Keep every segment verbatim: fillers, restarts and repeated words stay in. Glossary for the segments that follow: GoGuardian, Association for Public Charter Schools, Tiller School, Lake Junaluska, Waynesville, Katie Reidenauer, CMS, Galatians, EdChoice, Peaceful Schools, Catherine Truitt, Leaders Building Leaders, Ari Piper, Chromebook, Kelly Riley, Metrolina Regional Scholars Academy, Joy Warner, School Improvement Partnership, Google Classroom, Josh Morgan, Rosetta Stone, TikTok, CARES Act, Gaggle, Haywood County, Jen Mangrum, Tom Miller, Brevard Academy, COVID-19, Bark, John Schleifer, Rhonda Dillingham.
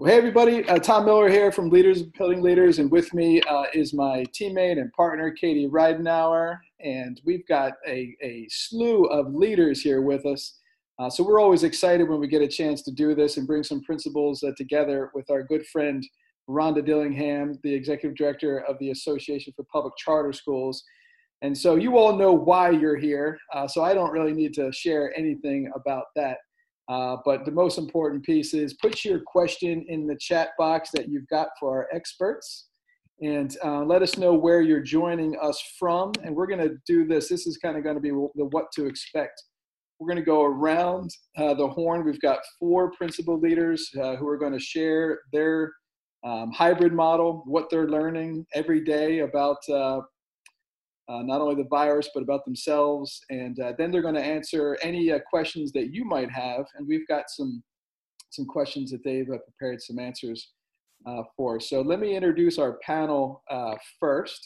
Well, hey everybody, uh, Tom Miller here from Leaders Building Leaders, and with me uh, is my teammate and partner, Katie Reidenauer, and we've got a, a slew of leaders here with us. Uh, so we're always excited when we get a chance to do this and bring some principals uh, together with our good friend, Rhonda Dillingham, the Executive Director of the Association for Public Charter Schools. And so you all know why you're here, uh, so I don't really need to share anything about that. Uh, but the most important piece is put your question in the chat box that you've got for our experts, and uh, let us know where you're joining us from. And we're going to do this. This is kind of going to be the what to expect. We're going to go around uh, the horn. We've got four principal leaders uh, who are going to share their um, hybrid model, what they're learning every day about uh, Uh, not only the virus, but about themselves. And uh, then they're going to answer any uh, questions that you might have. And we've got some, some questions that they've uh, prepared some answers uh, for. So let me introduce our panel uh, first.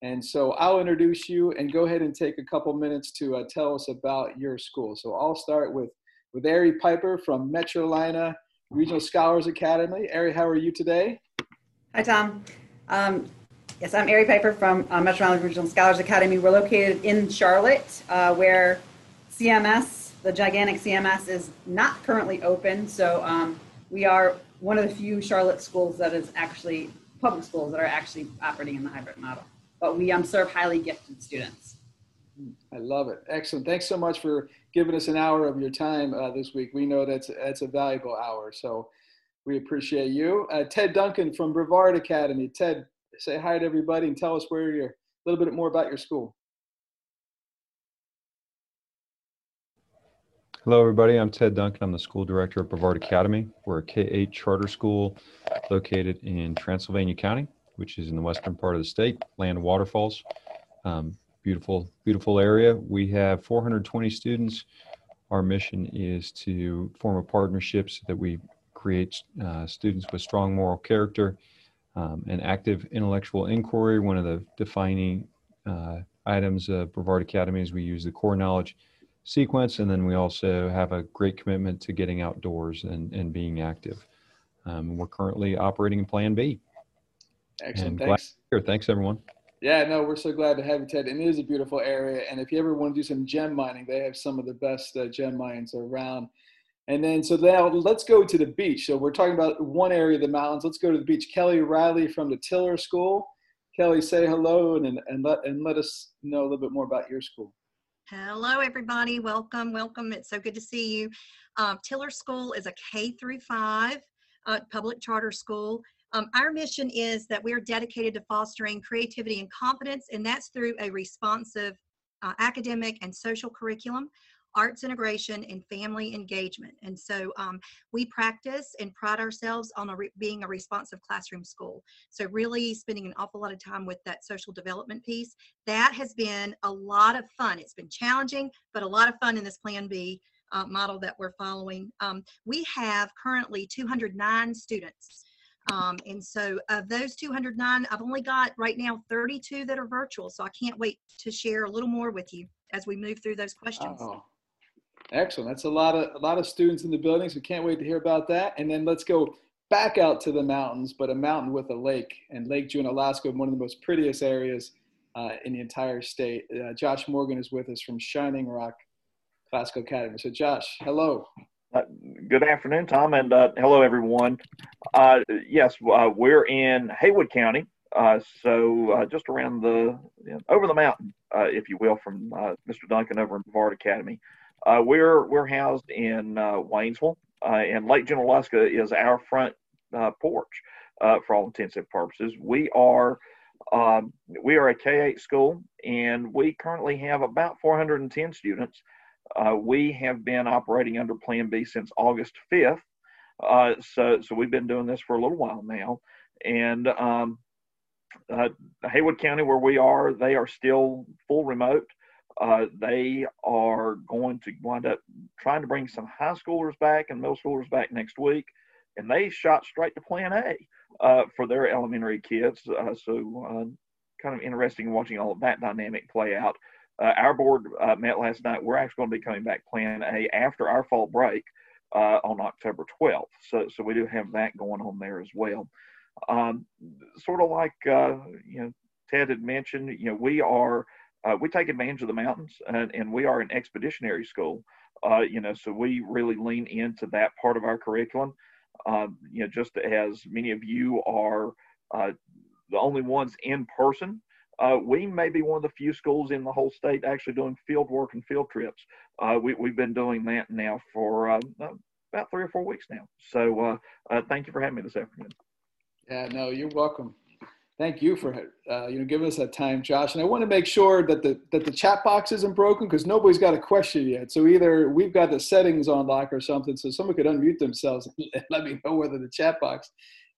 And so I'll introduce you and go ahead and take a couple minutes to uh, tell us about your school. So I'll start with, with Ari Piper from Metrolina Regional Scholars Academy. Ari, how are you today? Hi, Tom. Um, Yes, I'm Ari Piper from uh, Metrolina Regional Scholars Academy. We're located in Charlotte, uh, where C M S, the gigantic C M S, is not currently open. So um, we are one of the few Charlotte schools that is actually public schools that are actually operating in the hybrid model. But we um, serve highly gifted students. I love it. Excellent. Thanks so much for giving us an hour of your time uh, this week. We know that's that's a valuable hour, so we appreciate you. Uh, Ted Duncan from Brevard Academy. Ted, say hi to everybody and tell us where you're, a little bit more about your school. Hello everybody, I'm Ted Duncan. I'm the school director at Brevard Academy. We're a K eight charter school located in Transylvania County, which is in the western part of the state, land waterfalls. Um, beautiful, beautiful area. We have four hundred twenty students. Our mission is to form a partnership so that we create uh, students with strong moral character, Um, an active intellectual inquiry. One of the defining uh, items of Brevard Academy is we use the core knowledge sequence, and then we also have a great commitment to getting outdoors and, and being active. Um, we're currently operating in Plan B. Excellent, thanks. Here. Thanks, everyone. Yeah, no, we're so glad to have you, Ted. And it is a beautiful area, and if you ever want to do some gem mining, they have some of the best uh, gem mines around. And then, so now let's go to the beach. So we're talking about one area of the mountains. Let's go to the beach. Kelly Riley from the Tiller School. Kelly, say hello and, and, let, and let us know a little bit more about your school. Hello, everybody. Welcome, welcome. It's so good to see you. Um, Tiller School is a K through five uh, public charter school. Um, our mission is that we are dedicated to fostering creativity and competence, and that's through a responsive uh, academic and social curriculum, arts integration, and family engagement. And so um, we practice and pride ourselves on a re being a responsive classroom school. So really spending an awful lot of time with that social development piece. That has been a lot of fun. It's been challenging, but a lot of fun in this Plan B uh, model that we're following. Um, we have currently two hundred nine students. Um, and so of those two hundred nine, I've only got right now thirty-two that are virtual. So I can't wait to share a little more with you as we move through those questions. Uh-oh. Excellent. That's a lot of a lot of students in the building, so can't wait to hear about that. And then let's go back out to the mountains, but a mountain with a lake. And Lake Junaluska, one of the most prettiest areas uh, in the entire state. Uh, Josh Morgan is with us from Shining Rock Classical Academy. So Josh, hello. Uh, good afternoon, Tom, and uh, hello, everyone. Uh, yes, uh, we're in Haywood County, uh, so uh, just around the, you know, over the mountain, uh, if you will, from uh, Mister Duncan over in Brevard Academy. Uh, we're we're housed in uh, Waynesville, uh, and Lake Junaluska is our front uh, porch uh, for all intents and purposes. We are um, we are a K eight school, and we currently have about four hundred ten students. Uh, we have been operating under Plan B since August fifth, uh, so so we've been doing this for a little while now. And um, uh, Haywood County, where we are, they are still full remote. Uh, they are going to wind up trying to bring some high schoolers back and middle schoolers back next week, and they shot straight to Plan A uh, for their elementary kids. Uh, so uh, kind of interesting watching all of that dynamic play out. Uh, our board uh, met last night. We're actually going to be coming back Plan A after our fall break uh, on October twelfth. So, so we do have that going on there as well. Um, sort of like, uh, you know, Ted had mentioned, you know, we are, uh, we take advantage of the mountains, and, and we are an expeditionary school, uh, you know, so we really lean into that part of our curriculum. Um, you know, just as many of you are uh, the only ones in person, uh, we may be one of the few schools in the whole state actually doing field work and field trips. Uh, we, we've been doing that now for uh, about three or four weeks now. So uh, uh, thank you for having me this afternoon. Yeah, no, you're welcome. Thank you for uh, you know, giving us that time, Josh. And I want to make sure that the that the chat box isn't broken, because nobody's got a question yet. So either we've got the settings on lock or something, so someone could unmute themselves and let me know whether the chat box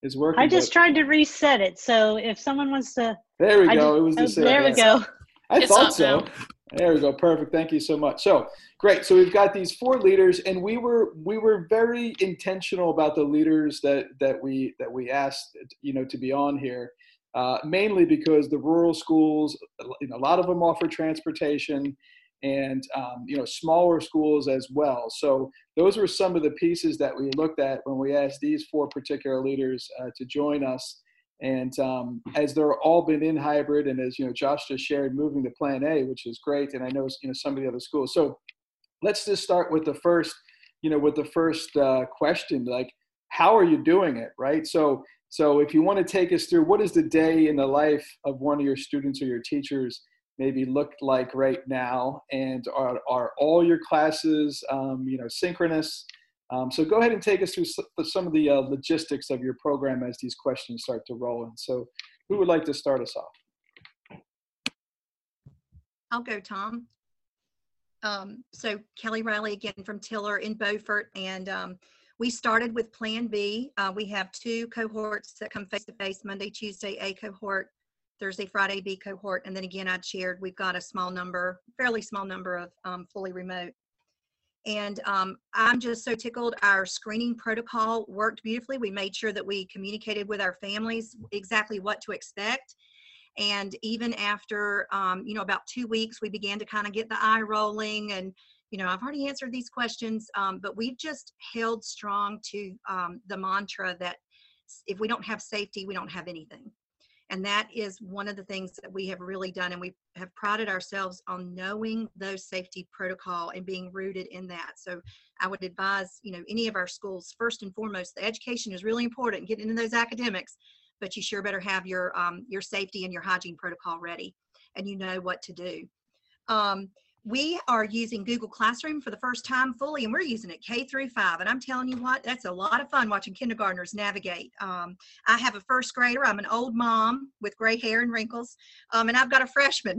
is working. I just but, tried to reset it. So if someone wants to, there we I go. Just, it was the same. There we go. I it's thought so. Now. There we go. Perfect. Thank you so much. So great. So we've got these four leaders, and we were we were very intentional about the leaders that that we that we asked, you know, to be on here. Uh, mainly because the rural schools, you know, a lot of them offer transportation, and um, you know, smaller schools as well. So those were some of the pieces that we looked at when we asked these four particular leaders uh, to join us. And um, as they're all been in hybrid, and as you know, Josh just shared, moving to Plan A, which is great. And I know, you know, some of the other schools. So let's just start with the first, you know, with the first uh, question, like, how are you doing it, right? So. So if you want to take us through, what is the day in the life of one of your students or your teachers maybe look like right now? And are, are all your classes, um, you know, synchronous? Um, so go ahead and take us through some of the uh, logistics of your program as these questions start to roll in. So who would like to start us off? I'll go, Tom. Um, so Kelly Riley again from Tiller in Beaufort, and um, we started with Plan B. Uh, we have two cohorts that come face-to-face, Monday, Tuesday, A cohort, Thursday, Friday, B cohort. And then again, I shared, we've got a small number, fairly small number of um, fully remote. And um, I'm just so tickled. Our screening protocol worked beautifully. We made sure that we communicated with our families exactly what to expect. And even after, um, you know, about two weeks, we began to kind of get the eye rolling and, you know, I've already answered these questions, um, but we've just held strong to um, the mantra that if we don't have safety, we don't have anything. And that is one of the things that we have really done. And we have prided ourselves on knowing those safety protocol and being rooted in that. So I would advise, you know, any of our schools, first and foremost, the education is really important, getting into those academics, but you sure better have your, um, your safety and your hygiene protocol ready, and you know what to do. Um, We are using Google Classroom for the first time fully, and we're using it K through five. And I'm telling you what, that's a lot of fun watching kindergartners navigate. Um, I have a first grader. I'm an old mom with gray hair and wrinkles, um, and I've got a freshman.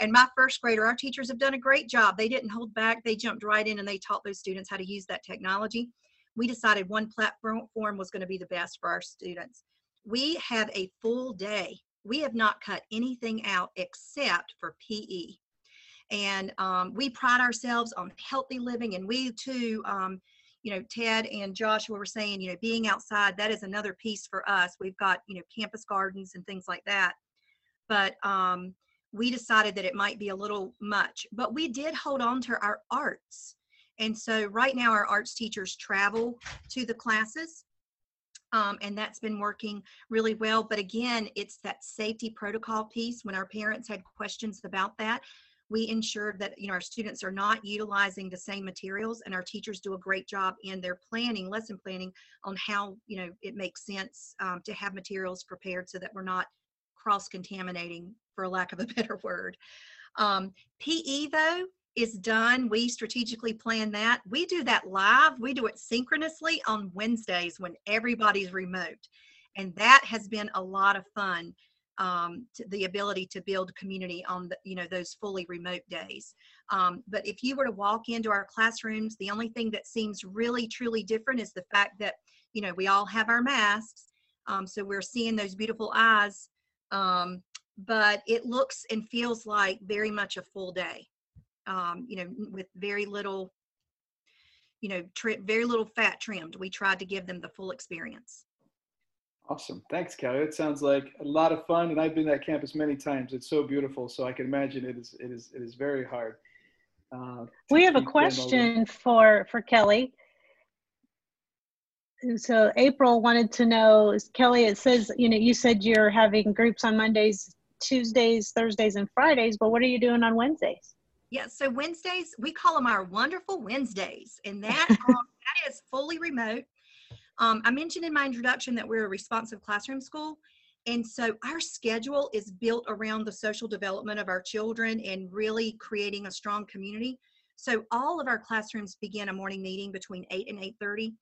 And my first grader, our teachers have done a great job. They didn't hold back. They jumped right in, and they taught those students how to use that technology. We decided one platform was going to be the best for our students. We have a full day. We have not cut anything out except for P E. And um, we pride ourselves on healthy living, and we too, um, you know, Ted and Joshua were saying, you know, being outside, that is another piece for us. We've got, you know, campus gardens and things like that. But um, we decided that it might be a little much, but we did hold on to our arts. And so right now our arts teachers travel to the classes. Um, and that's been working really well. But again, it's that safety protocol piece. When our parents had questions about that, we ensured that, you know, our students are not utilizing the same materials, and our teachers do a great job in their planning, lesson planning, on how, you know, it makes sense um, to have materials prepared so that we're not cross-contaminating, for lack of a better word. Um, P E, though, is done. We strategically plan that. We do that live. We do it synchronously on Wednesdays when everybody's remote, and that has been a lot of fun. Um, to the ability to build community on the, you know, those fully remote days. Um, but if you were to walk into our classrooms, the only thing that seems really truly different is the fact that, you know, we all have our masks. Um, so we're seeing those beautiful eyes, um, but it looks and feels like very much a full day, um, you know, with very little, you know, very little fat trimmed. We tried to give them the full experience. Awesome. Thanks, Kelly. It sounds like a lot of fun, and I've been to that campus many times. It's so beautiful, so I can imagine it is, it is, it is very hard. Uh, we have a question for, for Kelly. so April wanted to know, Kelly, it says, you know, you said you're having groups on Mondays, Tuesdays, Thursdays, and Fridays, but what are you doing on Wednesdays? Yeah, so Wednesdays, we call them our wonderful Wednesdays, and that, um, that is fully remote. Um, I mentioned in my introduction that we're a responsive classroom school, and so our schedule is built around the social development of our children and really creating a strong community. So all of our classrooms begin a morning meeting between eight and eight thirty.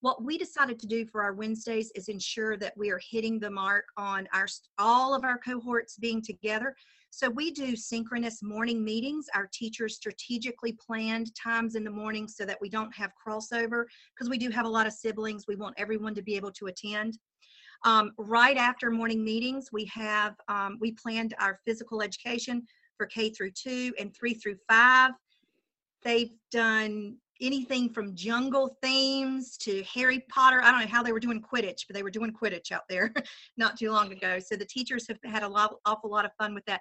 What we decided to do for our Wednesdays is ensure that we are hitting the mark on our all of our cohorts being together. So we do synchronous morning meetings. Our teachers strategically planned times in the morning so that we don't have crossover, because we do have a lot of siblings. We want everyone to be able to attend. Um, right after morning meetings, we have um, we planned our physical education for K through two and three through five. They've done anything from jungle themes to Harry Potter. I don't know how they were doing Quidditch, but they were doing Quidditch out there not too long ago. So the teachers have had a lot, awful lot of fun with that.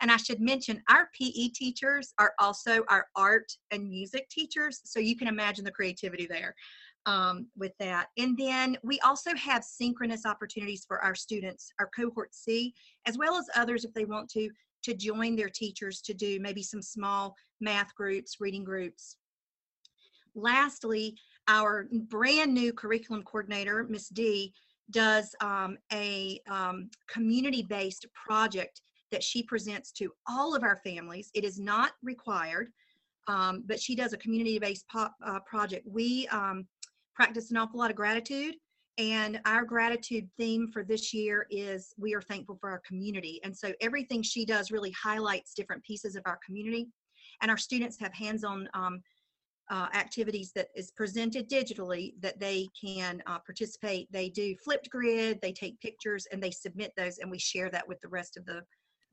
And I should mention our P E teachers are also our art and music teachers. So you can imagine the creativity there um, with that. And then we also have synchronous opportunities for our students, our cohort C, as well as others if they want to, to join their teachers to do maybe some small math groups, reading groups. Lastly, our brand new curriculum coordinator, Miss D, does um, a um, community-based project that she presents to all of our families. It is not required, um, but she does a community-based uh, project. We um, practice an awful lot of gratitude, and our gratitude theme for this year is we are thankful for our community. And so everything she does really highlights different pieces of our community, and our students have hands-on um, Uh, activities that is presented digitally that they can uh, participate. They do flipped grid, they take pictures, and they submit those, and we share that with the rest of the,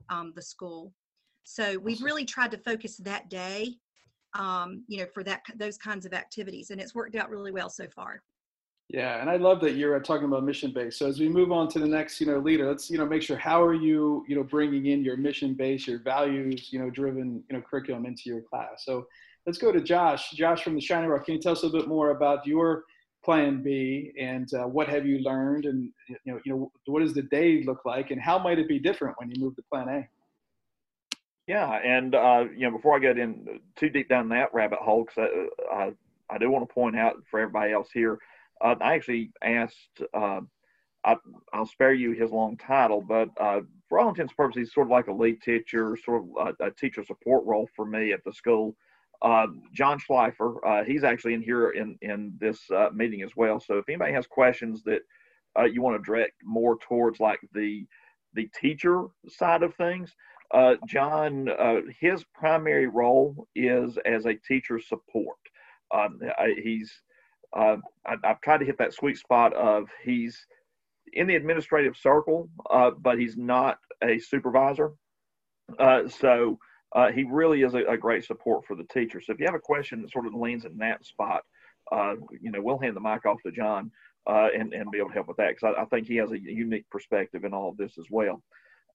um, the school. So we've really tried to focus that day, um, you know, for that those kinds of activities, and it's worked out really well so far. Yeah, and I love that you're talking about mission-based. So as we move on to the next, you know, leader, let's, you know, make sure, how are you, you know, bringing in your mission-based, your values, you know, driven, you know, curriculum into your class? So let's go to Josh. Josh from the Shining Rock, can you tell us a bit more about your plan B and uh, what have you learned, and you know, you know, what does the day look like, and how might it be different when you move to plan A? Yeah, and uh, you know, before I get in too deep down that rabbit hole, because I, I, I do want to point out for everybody else here, uh, I actually asked, uh, I, I'll spare you his long title, but uh, for all intents and purposes, he's sort of like a lead teacher, sort of a, a teacher support role for me at the school. Uh, John Schleifer, uh, he's actually in here in, in this uh, meeting as well. So if anybody has questions that uh, you want to direct more towards like the, the teacher side of things, uh, John, uh, his primary role is as a teacher support. Um, he's, uh, I, I've tried to hit that sweet spot of he's in the administrative circle, uh, but he's not a supervisor. Uh, so Uh, he really is a, a great support for the teacher. So if you have a question that sort of leans in that spot, uh, you know, we'll hand the mic off to John uh, and, and be able to help with that, because I, I think he has a unique perspective in all of this as well.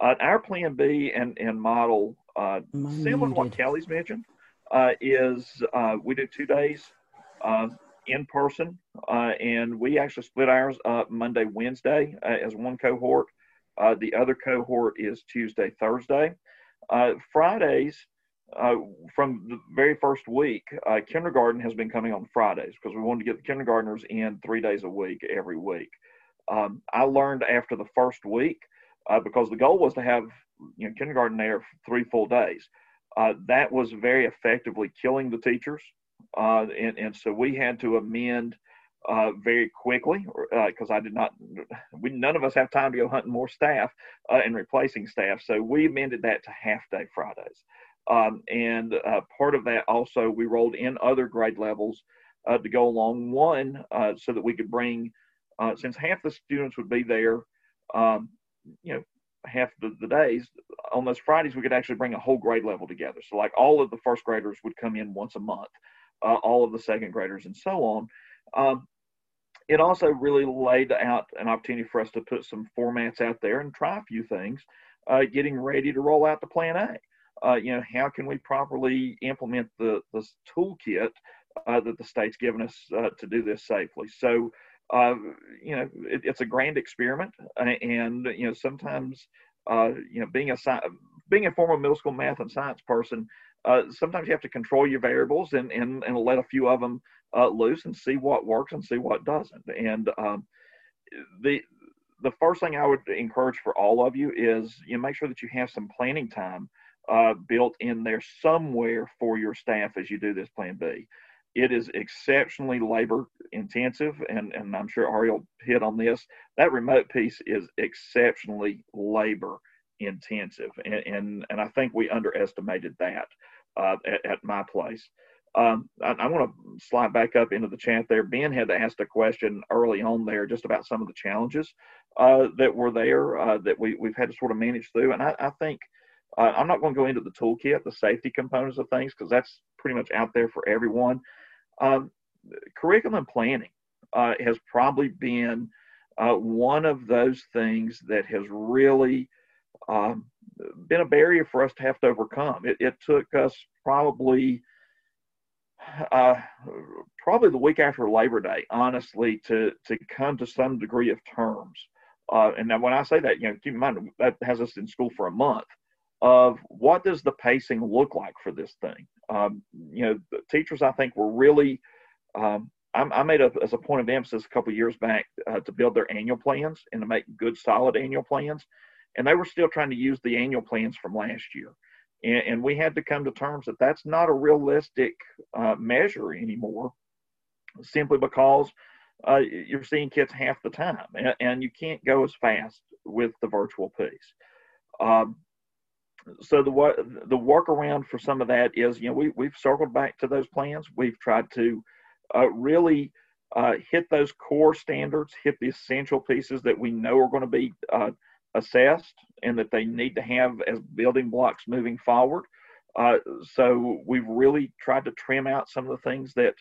Uh, our plan B and, and model, uh, similar to what Kelly's mentioned, uh, is uh, we do two days uh, in person, uh, and we actually split ours up Monday, Wednesday uh, as one cohort. Uh, the other cohort is Tuesday, Thursday. Uh, Fridays, uh, from the very first week, uh, kindergarten has been coming on Fridays because we wanted to get the kindergartners in three days a week every week. Um, I learned after the first week, uh, because the goal was to have, you know, kindergarten there for three full days. Uh, that was very effectively killing the teachers. Uh, and, and so we had to amend uh, very quickly because uh, I did not, we, none of us have time to go hunting more staff uh, and replacing staff. So we amended that to half day Fridays. Um, and uh, part of that also, we rolled in other grade levels uh, to go along one uh, so that we could bring, uh, since half the students would be there, um, you know, half the, the days, on those Fridays, we could actually bring a whole grade level together. So like all of the first graders would come in once a month, uh, all of the second graders and so on. Um, It also really laid out an opportunity for us to put some formats out there and try a few things, uh, getting ready to roll out the plan A. Uh, you know, how can we properly implement the, the toolkit uh, that the state's given us uh, to do this safely? So uh, you know, it, it's a grand experiment. And, and you know, sometimes, uh, you know, being a being a former middle school math and science person, uh, sometimes you have to control your variables and, and, and let a few of them uh, loose and see what works and see what doesn't. And um, the the first thing I would encourage for all of you is, you know, make sure that you have some planning time uh, built in there somewhere for your staff as you do this Plan B. It is exceptionally labor intensive, and, and I'm sure Ariel hit on this. That remote piece is exceptionally labor intensive, and, and, and I think we underestimated that uh, at, at my place. Um, I, I'm gonna slide back up into the chat there. Ben had asked a question early on there just about some of the challenges uh, that were there uh, that we, we've had to sort of manage through, and I, I think, uh, I'm not gonna go into the toolkit, the safety components of things, because that's pretty much out there for everyone. Um, curriculum planning uh, has probably been uh, one of those things that has really um, been a barrier for us to have to overcome. It, it took us probably uh, probably the week after Labor Day, honestly, to to come to some degree of terms. Uh, and now when I say that, you know, keep in mind that has us in school for a month. Of what does the pacing look like for this thing? Um, you know, the teachers, I think, were really, um, I, I made a, as a point of emphasis a couple of years back uh, to build their annual plans and to make good, solid annual plans. And they were still trying to use the annual plans from last year. And, and we had to come to terms that that's not a realistic uh, measure anymore, simply because uh, you're seeing kids half the time, and, and you can't go as fast with the virtual piece. Um, So the the workaround for some of that is, you know, we, we've circled back to those plans. We've tried to uh, really uh, hit those core standards, hit the essential pieces that we know are going to be uh, assessed and that they need to have as building blocks moving forward. Uh, so we've really tried to trim out some of the things that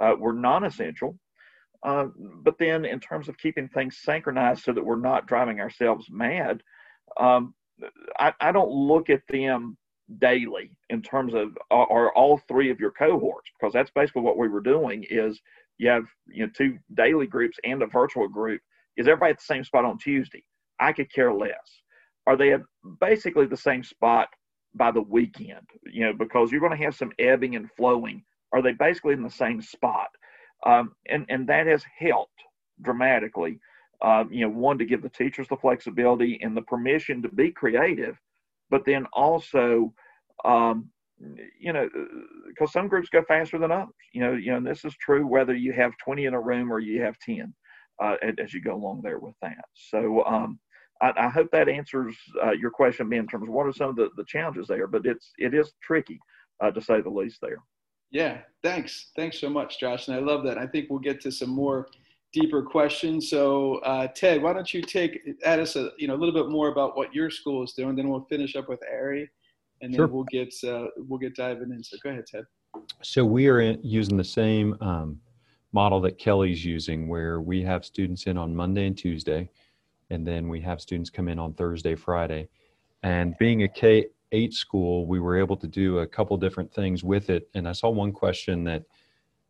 uh, were non-essential. Uh, but then in terms of keeping things synchronized so that we're not driving ourselves mad, um, I, I don't look at them daily in terms of are, are all three of your cohorts, because that's basically what we were doing is you have, you know, two daily groups and a virtual group. Is everybody at the same spot on Tuesday? I could care less. Are they at basically the same spot by the weekend? You know, because you're going to have some ebbing and flowing. Are they basically in the same spot? Um, and, and that has helped dramatically. Um, you know, one, to give the teachers the flexibility and the permission to be creative, but then also, um, you know, because some groups go faster than others. You know, you know, and this is true whether you have twenty in a room or you have ten uh, as you go along there with that. So um, I, I hope that answers uh, your question, Ben, in terms of what are some of the, the challenges there. But it's it is tricky, uh, to say the least. There. Yeah. Thanks. Thanks so much, Josh. And I love that. I think we'll get to some more deeper question. So uh, Ted, why don't you take at us a, you know, a little bit more about what your school is doing, then we'll finish up with Ari, and then sure. we'll get uh, we'll get diving in. So go ahead, Ted. So we are in, using the same um, model that Kelly's using, where we have students in on Monday and Tuesday, and then we have students come in on Thursday, Friday. And being a K eight school, we were able to do a couple different things with it. And I saw one question that I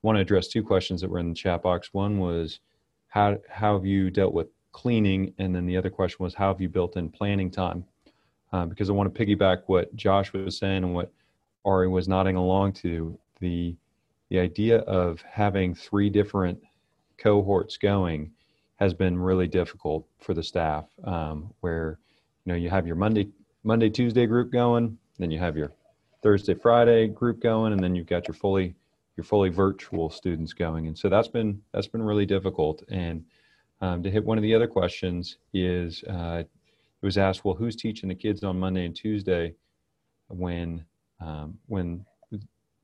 want to address, two questions that were in the chat box. One was, How, how have you dealt with cleaning? And then the other question was, how have you built in planning time? Uh, because I want to piggyback what Josh was saying and what Ari was nodding along to. The, the idea of having three different cohorts going has been really difficult for the staff, um, where, you know, you have your Monday, Monday, Tuesday group going, then you have your Thursday, Friday group going, and then you've got your fully You're fully virtual students going. And so that's been that's been really difficult. And um, to hit one of the other questions is, uh, it was asked, well, who's teaching the kids on Monday and Tuesday when um, when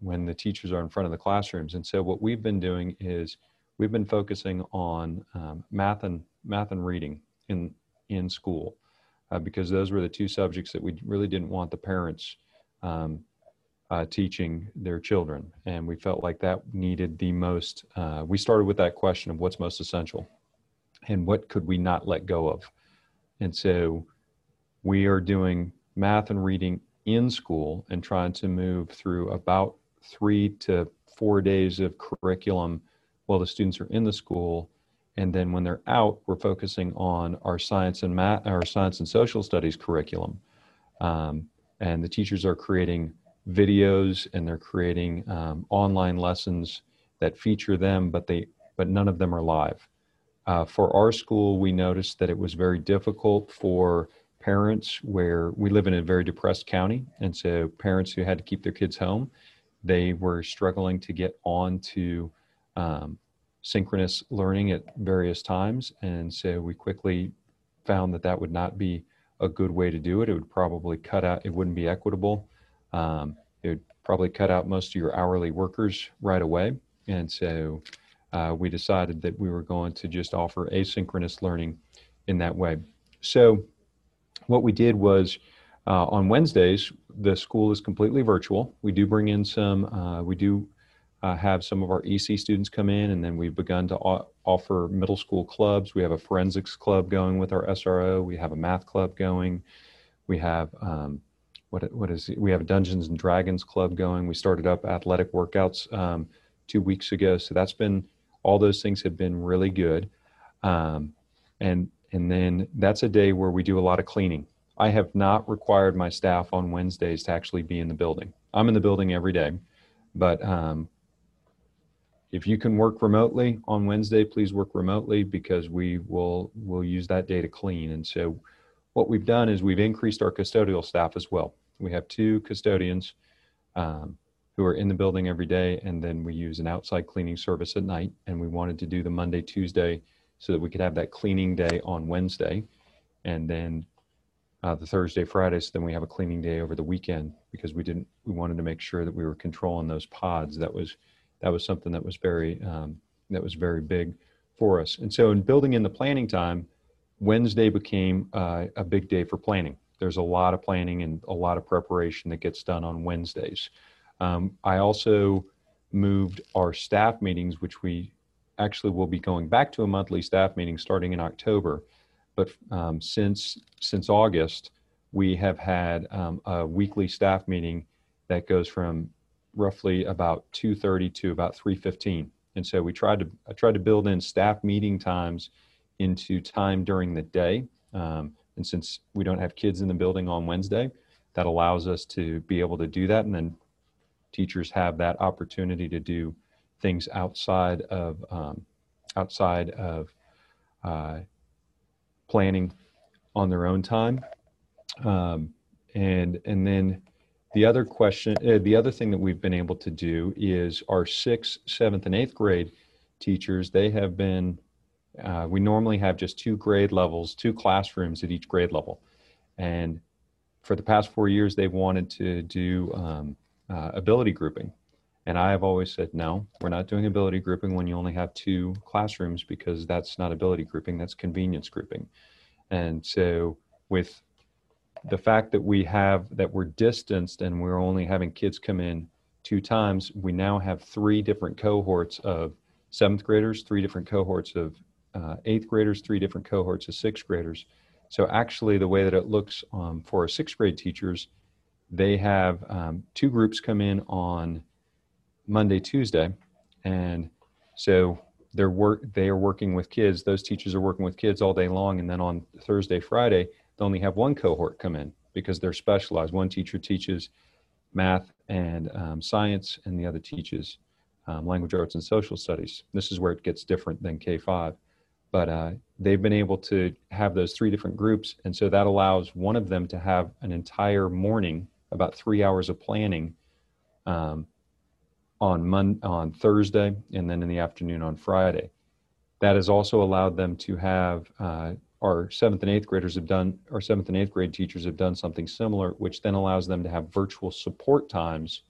when the teachers are in front of the classrooms? And so what we've been doing is we've been focusing on um, math and math and reading in in school, uh, because those were the two subjects that we really didn't want the parents um, Uh, teaching their children, and we felt like that needed the most. Uh, we started with that question of what's most essential, and what could we not let go of. And so, we are doing math and reading in school, and trying to move through about three to four days of curriculum while the students are in the school, And then when they're out, we're focusing on our science and math, our science and social studies curriculum. Um, and the teachers are creating videos and they're creating um, online lessons that feature them, but they, but none of them are live. Uh, for our school, we noticed that it was very difficult for parents where we live in a very depressed county. And so parents who had to keep their kids home, they were struggling to get on to um, synchronous learning at various times. And so we quickly found that that would not be a good way to do it. It would probably cut out, it wouldn't be equitable. Um, it would probably cut out most of your hourly workers right away. And so uh, we decided that we were going to just offer asynchronous learning in that way. So what we did was uh, on Wednesdays, the school is completely virtual. We do bring in some, uh, we do uh, have some of our E C students come in, and then we've begun to offer middle school clubs. We have a forensics club going with our S R O. We have a math club going. We have, um, what, what is it? We have a Dungeons and Dragons club going. We started up athletic workouts um, two weeks ago. So that's been, all those things have been really good. Um, and And then that's a day where we do a lot of cleaning. I have not required my staff on Wednesdays to actually be in the building. I'm in the building every day, but um, if you can work remotely on Wednesday, please work remotely, because we will we'll use that day to clean. And so what we've done is we've increased our custodial staff as well. We have two custodians um, who are in the building every day, and then we use an outside cleaning service at night. And we wanted to do the Monday, Tuesday, so that we could have that cleaning day on Wednesday, and then uh, the Thursday, Friday, so then we have a cleaning day over the weekend, because we didn't, we wanted to make sure that we were controlling those pods. That was, that was something that was very, um, that was very big for us. And so in building in the planning time, Wednesday became uh, a big day for planning. There's a lot of planning and a lot of preparation that gets done on Wednesdays. Um, I also moved our staff meetings, which we actually we'll be going back to a monthly staff meeting starting in October. But um, since since August, we have had um, a weekly staff meeting that goes from roughly about two thirty to about three fifteen. And so we tried to I tried to build in staff meeting times into time during the day. Um, and since we don't have kids in the building on Wednesday, that allows us to be able to do that. And then teachers have that opportunity to do things outside of um, outside of uh, planning on their own time, um, and and then the other question, uh, the other thing that we've been able to do is our sixth, seventh, and eighth grade teachers. They have been. Uh, we normally have just two grade levels, two classrooms at each grade level, and for the past four years, they've wanted to do um, uh, ability grouping. And I have always said, no, we're not doing ability grouping when you only have two classrooms, because that's not ability grouping, that's convenience grouping. And so with the fact that we have, that we're distanced and we're only having kids come in two times, we now have three different cohorts of seventh graders, three different cohorts of uh, eighth graders, three different cohorts of sixth graders. So actually the way that it looks um, for our sixth grade teachers, they have um, two groups come in on Monday, Tuesday, and so they're work they are working with kids. Those teachers are working with kids all day long, and then on Thursday, Friday, they only have one cohort come in because they're specialized. One teacher teaches math and um, science, and the other teaches um, language arts and social studies. This is where it gets different than K five, but uh, they've been able to have those three different groups, and so that allows one of them to have an entire morning, about three hours of planning, um, on Monday, on Thursday, and then in the afternoon on Friday. That has also allowed them to have uh, our seventh and eighth graders have done, our seventh and eighth grade teachers have done something similar, which then allows them to have virtual support times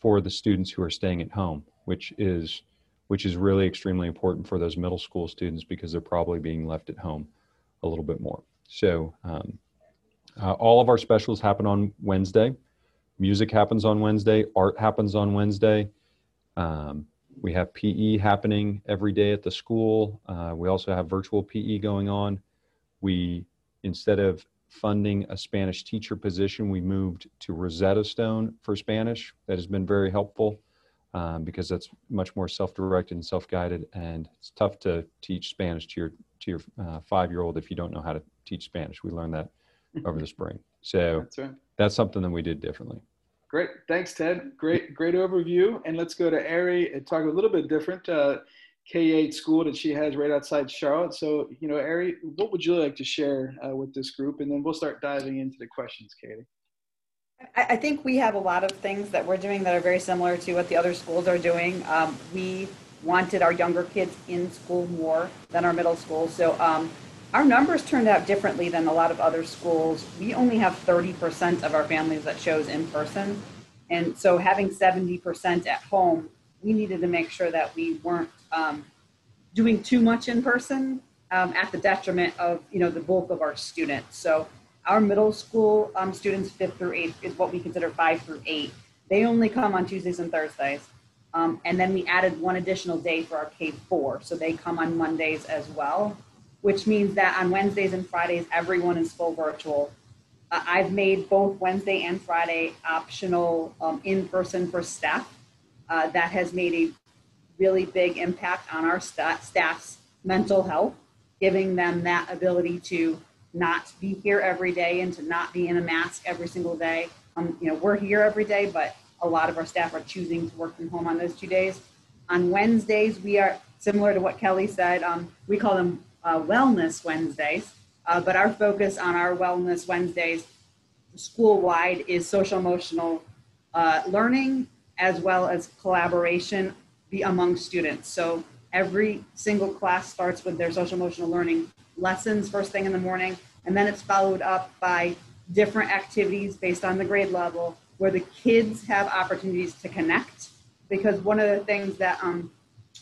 for the students who are staying at home, which is which is really extremely important for those middle school students, because they're probably being left at home a little bit more. So um, uh, all of our specials happen on Wednesday. Music happens on Wednesday, art happens on Wednesday. Um, we have P E happening every day at the school. Uh, we also have virtual P E going on. We, instead of funding a Spanish teacher position, we moved to Rosetta Stone for Spanish. That has been very helpful. um, because that's much more self-directed and self-guided, and it's tough to teach Spanish to your to your uh, five-year-old if you don't know how to teach Spanish. We learned that over the spring. So that's, right. that's something that we did differently. Great. Thanks, Ted. Great, great overview. And let's go to Ari and talk a little bit different uh, K eight school that she has right outside Charlotte. So, you know, Ari, what would you like to share uh, with this group? And then we'll start diving into the questions, Katie. I, I think we have a lot of things that we're doing that are very similar to what the other schools are doing. Um, we wanted our younger kids in school more than our middle school. So, um, our numbers turned out differently than a lot of other schools. We only have thirty percent of our families that chose in person. And so having seventy percent at home, we needed to make sure that we weren't um, doing too much in person um, at the detriment of, you know, the bulk of our students. So our middle school um, students, fifth through eighth, is what we consider five through eight. They only come on Tuesdays and Thursdays. Um, and then we added one additional day for our K four. So they come on Mondays as well, which means that on Wednesdays and Fridays, everyone is full virtual. Uh, I've made both Wednesday and Friday optional um, in-person for staff. Uh, that has made a really big impact on our st- staff's mental health, giving them that ability to not be here every day and to not be in a mask every single day. Um, you know, we're here every day, but a lot of our staff are choosing to work from home on those two days. On Wednesdays, we are, similar to what Kelly said, um, we call them Uh, Wellness Wednesdays, uh, but our focus on our Wellness Wednesdays school-wide is social-emotional uh, learning as well as collaboration be among students. So every single class starts with their social-emotional learning lessons first thing in the morning, and then it's followed up by different activities based on the grade level where the kids have opportunities to connect, because one of the things that um,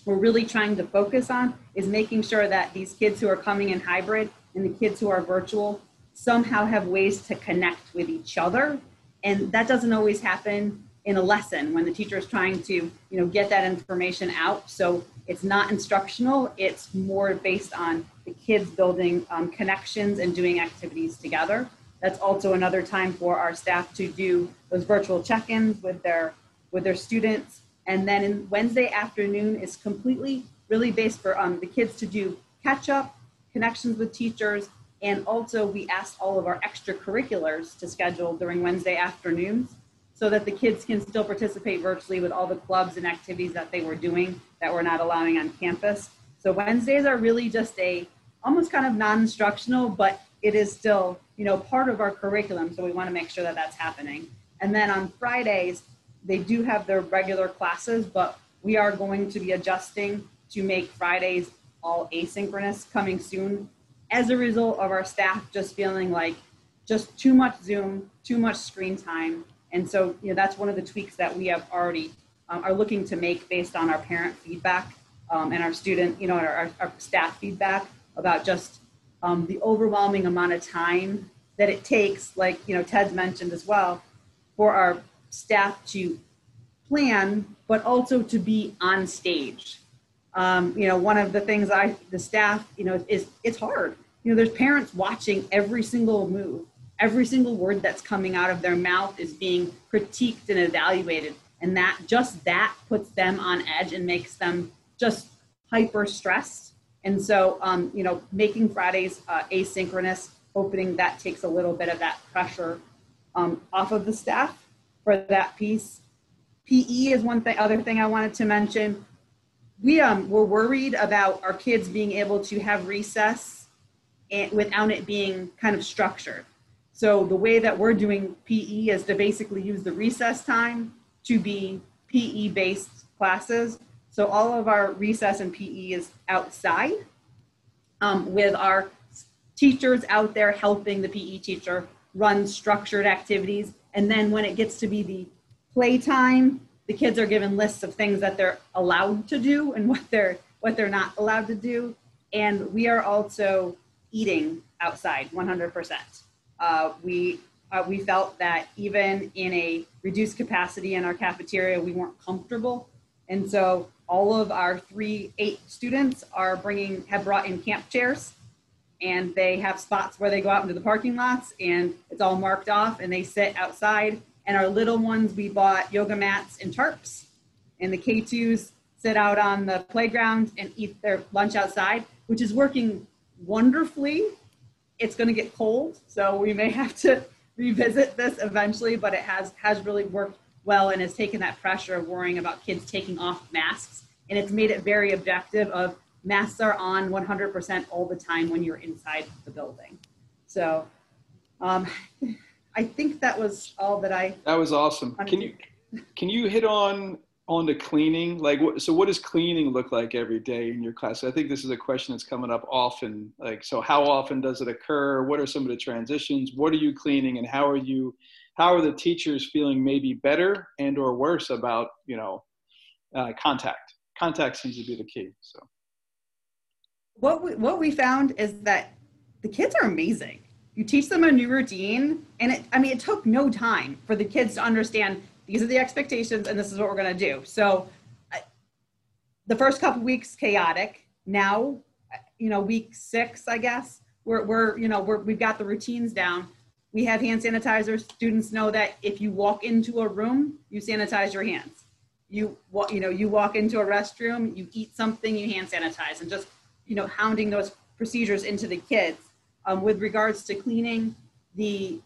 we're really trying to focus on is making sure that these kids who are coming in hybrid and the kids who are virtual somehow have ways to connect with each other. And that doesn't always happen in a lesson when the teacher is trying to, you know, get that information out. So it's not instructional, it's more based on the kids building um, connections and doing activities together. That's also another time for our staff to do those virtual check-ins with their, with their students. And then in Wednesday afternoon is completely really based for um, the kids to do catch up, connections with teachers, and also we asked all of our extracurriculars to schedule during Wednesday afternoons so that the kids can still participate virtually with all the clubs and activities that they were doing that we're not allowing on campus. So Wednesdays are really just a almost kind of non-instructional, but it is still, you know, part of our curriculum. So we want to make sure that that's happening. And then on Fridays, they do have their regular classes, but we are going to be adjusting to make Fridays all asynchronous coming soon as a result of our staff just feeling like just too much Zoom, too much screen time. And so, you know, that's one of the tweaks that we have already um, are looking to make based on our parent feedback um, and our student, you know, and our, our staff feedback about just um, the overwhelming amount of time that it takes, like, you know, Ted mentioned as well, for our staff to plan, but also to be on stage. Um, you know, one of the things I, the staff, you know, is it's hard. You know, there's parents watching every single move, every single word that's coming out of their mouth is being critiqued and evaluated. And that, just that puts them on edge and makes them just hyper stressed. And so, um, you know, making Fridays uh, asynchronous, hoping that takes a little bit of that pressure um, off of the staff for that piece. P E is one thing, other thing I wanted to mention. We um, were worried about our kids being able to have recess and without it being kind of structured. So the way that we're doing P E is to basically use the recess time to be P E based classes. So all of our recess and P E is outside um, with our teachers out there helping the P E teacher run structured activities. And then when it gets to be the playtime, the kids are given lists of things that they're allowed to do and what they're what they're not allowed to do. And we are also eating outside one hundred percent. Uh, we uh, we felt that even in a reduced capacity in our cafeteria, we weren't comfortable. And so all of our three, eight students are bringing, have brought in camp chairs, and they have spots where they go out into the parking lots and it's all marked off and they sit outside. And our little ones, we bought yoga mats and tarps. and the K twos sit out on the playground and eat their lunch outside, which is working wonderfully. It's going to get cold, so we may have to revisit this eventually, but it has, has really worked well and has taken that pressure of worrying about kids taking off masks. And it's made it very objective of masks are on one hundred percent all the time when you're inside the building. So um, I think that was all that I. That was awesome. Can you, can you hit on, on the cleaning? Like, what, so what does cleaning look like every day in your class? So I think this is a question that's coming up often. Like, so how often does it occur? What are some of the transitions? What are you cleaning, and how are you, how are the teachers feeling maybe better and or worse about, you know, uh, contact? Contact seems to be the key. So what we, what we found is that the kids are amazing. You teach them a new routine, and it, I mean, it took no time for the kids to understand these are the expectations and this is what we're going to do. So I, the first couple weeks chaotic. Now, you know, week six, I guess we're, we're you know, we're, we've got the routines down. We have hand sanitizers. Students know that if you walk into a room, you sanitize your hands. You, you know, you walk into a restroom, you eat something, you hand sanitize, and just, you know, hounding those procedures into the kids. Um, with regards to cleaning, the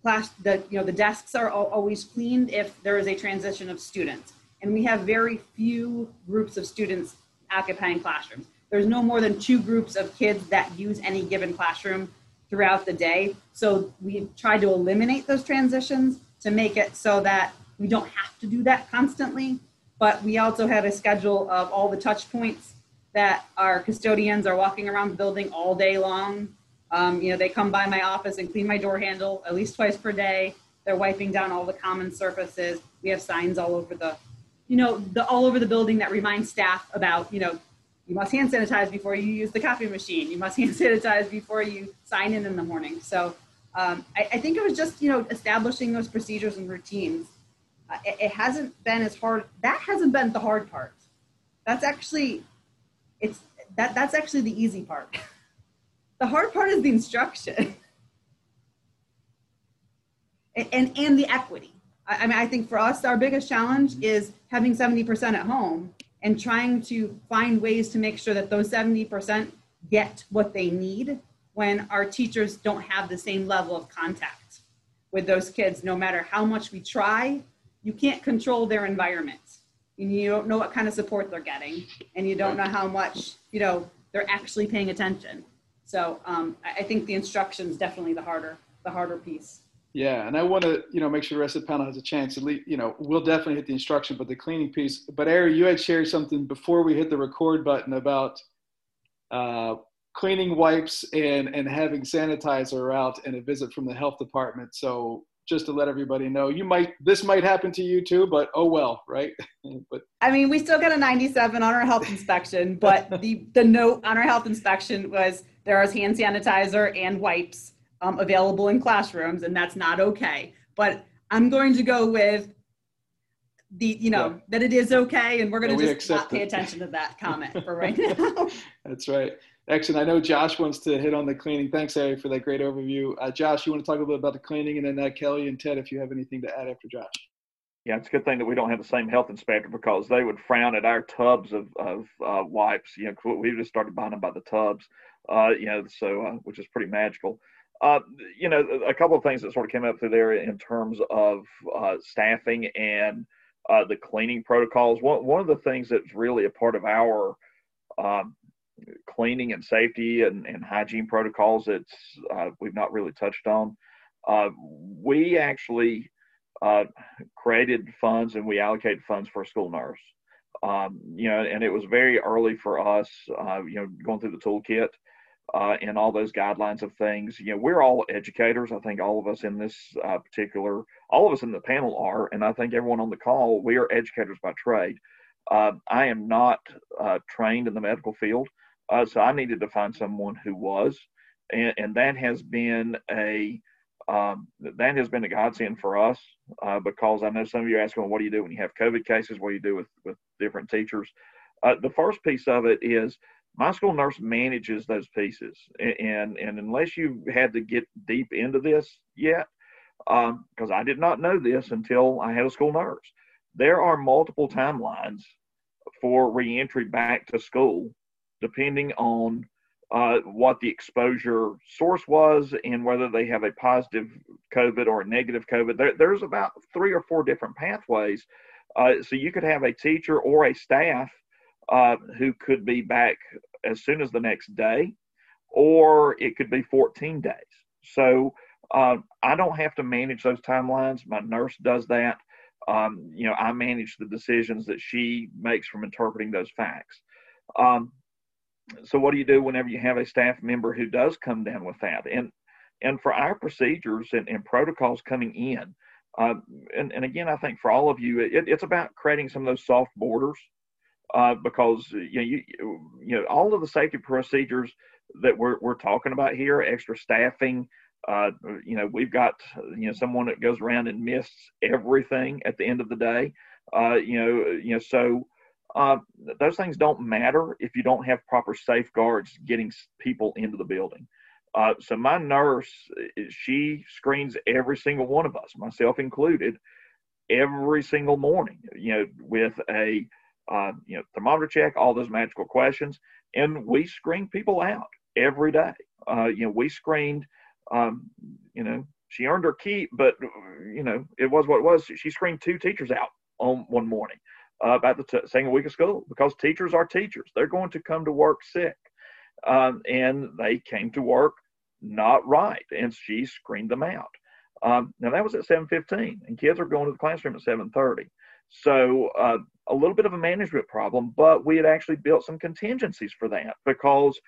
class, the, you know, the desks are always cleaned if there is a transition of students. And we have very few groups of students occupying classrooms. There's no more than two groups of kids that use any given classroom throughout the day. So we try to eliminate those transitions to make it so that we don't have to do that constantly, but we also have a schedule of all the touch points that our custodians are walking around the building all day long. Um, you know, they come by my office and clean my door handle at least twice per day. They're wiping down all the common surfaces. We have signs all over the, you know, the, all over the building that remind staff about, you know, you must hand sanitize before you use the coffee machine. You must hand sanitize before you sign in in the morning. So um, I, I think it was just, you know, establishing those procedures and routines. It hasn't been as hard. That hasn't been the hard part. That's actually, it's that that's actually the easy part. The hard part is the instruction and, and and the equity. I mean, I think for us, our biggest challenge is having seventy percent at home and trying to find ways to make sure that those seventy percent get what they need when our teachers don't have the same level of contact with those kids, no matter how much we try. You can't control their environment, and you don't know what kind of support they're getting, and you don't know how much, you know, they're actually paying attention. So um, I think the instruction is definitely the harder, the harder piece. Yeah, and I want to, you know, make sure the rest of the panel has a chance. At least, you know, we'll definitely hit the instruction, but the cleaning piece. But Ari, you had shared something before we hit the record button about uh, cleaning wipes and and having sanitizer out and a visit from the health department. So. Just to let everybody know, you might, this might happen to you too, but oh well, right? But I mean, we still got a ninety-seven on our health inspection, but the, the note on our health inspection was there is hand sanitizer and wipes um, available in classrooms, and that's not okay. But I'm going to go with the, you know, yeah. that it is okay, and we're going to just not pay attention to that comment for right now. That's right. Excellent. I know Josh wants to hit on the cleaning. Thanks, Ari, for that great overview. Uh, Josh, you want to talk a little bit about the cleaning, and then uh, Kelly and Ted, if you have anything to add after Josh. Yeah, it's a good thing that we don't have the same health inspector, because they would frown at our tubs of, of uh, wipes. You know, we just started buying them by the tubs, uh, you know, so, uh, which is pretty magical. Uh, you know, a couple of things that sort of came up through there in terms of uh, staffing and uh, the cleaning protocols. One, one of the things that's really a part of our um, cleaning and safety and, and hygiene protocols that's uh, we've not really touched on. Uh, we actually uh, created funds, and we allocated funds for a school nurse. Um, you know, and it was very early for us, uh, you know, going through the toolkit uh, and all those guidelines of things. You know, we're all educators. I think all of us in this uh, particular, all of us in the panel are, and I think everyone on the call, we are educators by trade. Uh, I am not uh, trained in the medical field. Uh, so I needed to find someone who was, and, and that has been a um, that has been a godsend for us uh, because I know some of you are asking, well, what do you do when you have COVID cases? What do you do with, with different teachers? Uh, the first piece of it is my school nurse manages those pieces, and and unless you had to get deep into this yet, because um, I did not know this until I had a school nurse. there are multiple timelines for reentry back to school, depending on uh, what the exposure source was and whether they have a positive COVID or a negative COVID. There, there's about three or four different pathways. Uh, so you could have a teacher or a staff uh, who could be back as soon as the next day, or it could be fourteen days. So uh, I don't have to manage those timelines. My nurse does that. Um, you know, I manage the decisions that she makes from interpreting those facts. Um, so what do you do whenever you have a staff member who does come down with that? And and for our procedures and, and protocols coming in, uh, and, and again, I think for all of you, it, it's about creating some of those soft borders uh, because, you know, you, you know, all of the safety procedures that we're, we're talking about here, extra staffing, Uh, you know, we've got, you know, someone that goes around and mists everything at the end of the day. Uh, you know, you know, so uh, those things don't matter if you don't have proper safeguards getting people into the building. Uh, so my nurse, she screens every single one of us, myself included, every single morning, you know, with a, uh, you know, thermometer check, all those magical questions. And we screen people out every day. Uh, you know, we screened Um, you know, she earned her keep, but, you know, it was what it was. She screened two teachers out on one morning uh, about the t- second week of school because teachers are teachers. They're going to come to work sick. Um, and they came to work not right, and she screened them out. Um, now, that was at seven fifteen, and kids are going to the classroom at seven thirty. So uh, a little bit of a management problem, but we had actually built some contingencies for that because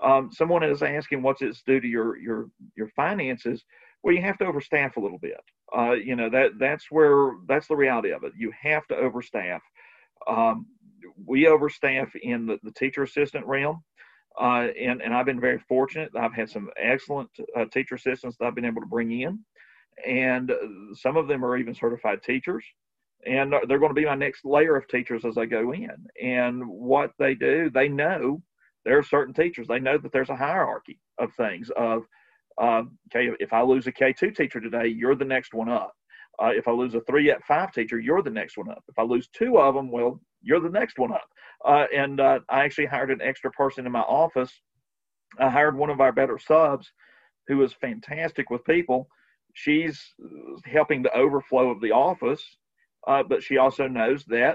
Um, someone is asking, what's it do to your your your finances? Well, you have to overstaff a little bit. Uh, you know, that that's where that's the reality of it. You have to overstaff. Um, we overstaff in the, the teacher assistant realm, uh, and and I've been very fortunate. I've had some excellent uh, teacher assistants that I've been able to bring in, and some of them are even certified teachers, and they're going to be my next layer of teachers as I go in. And what they do, they know. There are certain teachers, they know that there's a hierarchy of things of, uh, okay, if I lose a K two teacher today, you're the next one up. Uh, if I lose a three at five teacher, you're the next one up. If I lose two of them, well, you're the next one up. Uh, and uh, I actually hired an extra person in my office. I hired one of our better subs who is fantastic with people. She's helping the overflow of the office, uh, but she also knows that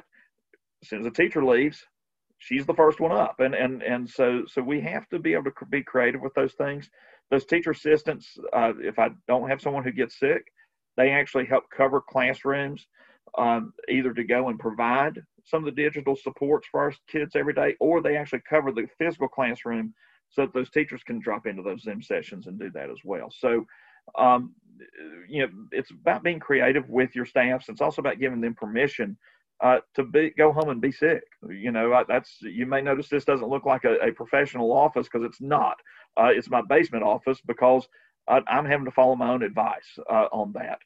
as soon as a teacher leaves, she's the first one up. And, and, and so, so we have to be able to be creative with those things. Those teacher assistants, uh, if I don't have someone who gets sick, they actually help cover classrooms, um, either to go and provide some of the digital supports for our kids every day, or they actually cover the physical classroom so that those teachers can drop into those Zoom sessions and do that as well. So, um, you know, it's about being creative with your staffs. It's also about giving them permission Uh, to be, go home and be sick. You know, that's, you may notice this doesn't look like a, a professional office because it's not. Uh, it's my basement office because I, I'm having to follow my own advice uh, on that.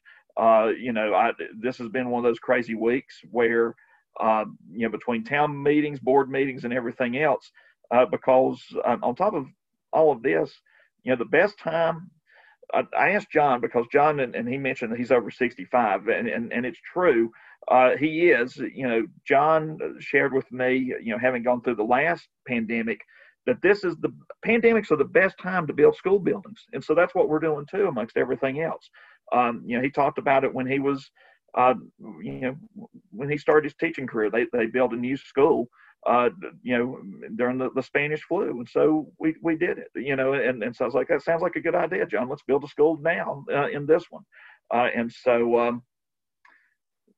Uh, you know, I, this has been one of those crazy weeks where, uh, you know, between town meetings, board meetings, and everything else, uh, because um, on top of all of this, you know, the best time, I, I asked John because John, and, and he mentioned that he's over sixty-five, and, and, and it's true. Uh, he is, you know, John shared with me, you know, having gone through the last pandemic, that this is the pandemics are the best time to build school buildings. And so that's what we're doing too, amongst everything else. Um, you know, he talked about it when he was, uh, you know, when he started his teaching career, they, they built a new school, uh, you know, during the, the Spanish flu. And so we, we did it, you know, and, and so I was like, that sounds like a good idea, John, let's build a school now uh, in this one. Uh, and so, um,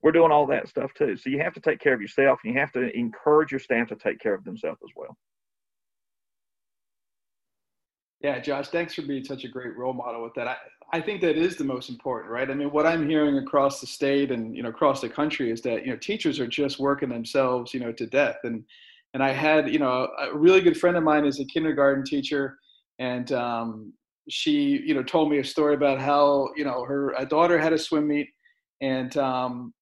we're doing all that stuff too. So you have to take care of yourself, and you have to encourage your staff to take care of themselves as well. Yeah, Josh, thanks for being such a great role model with that. I, I think that is the most important, right? I mean, what I'm hearing across the state and, you know, across the country is that, you know, teachers are just working themselves, you know, to death. And, and I had, you know, a really good friend of mine is a kindergarten teacher, and um, she, you know, told me a story about how, you know, her a daughter had a swim meet, and, um,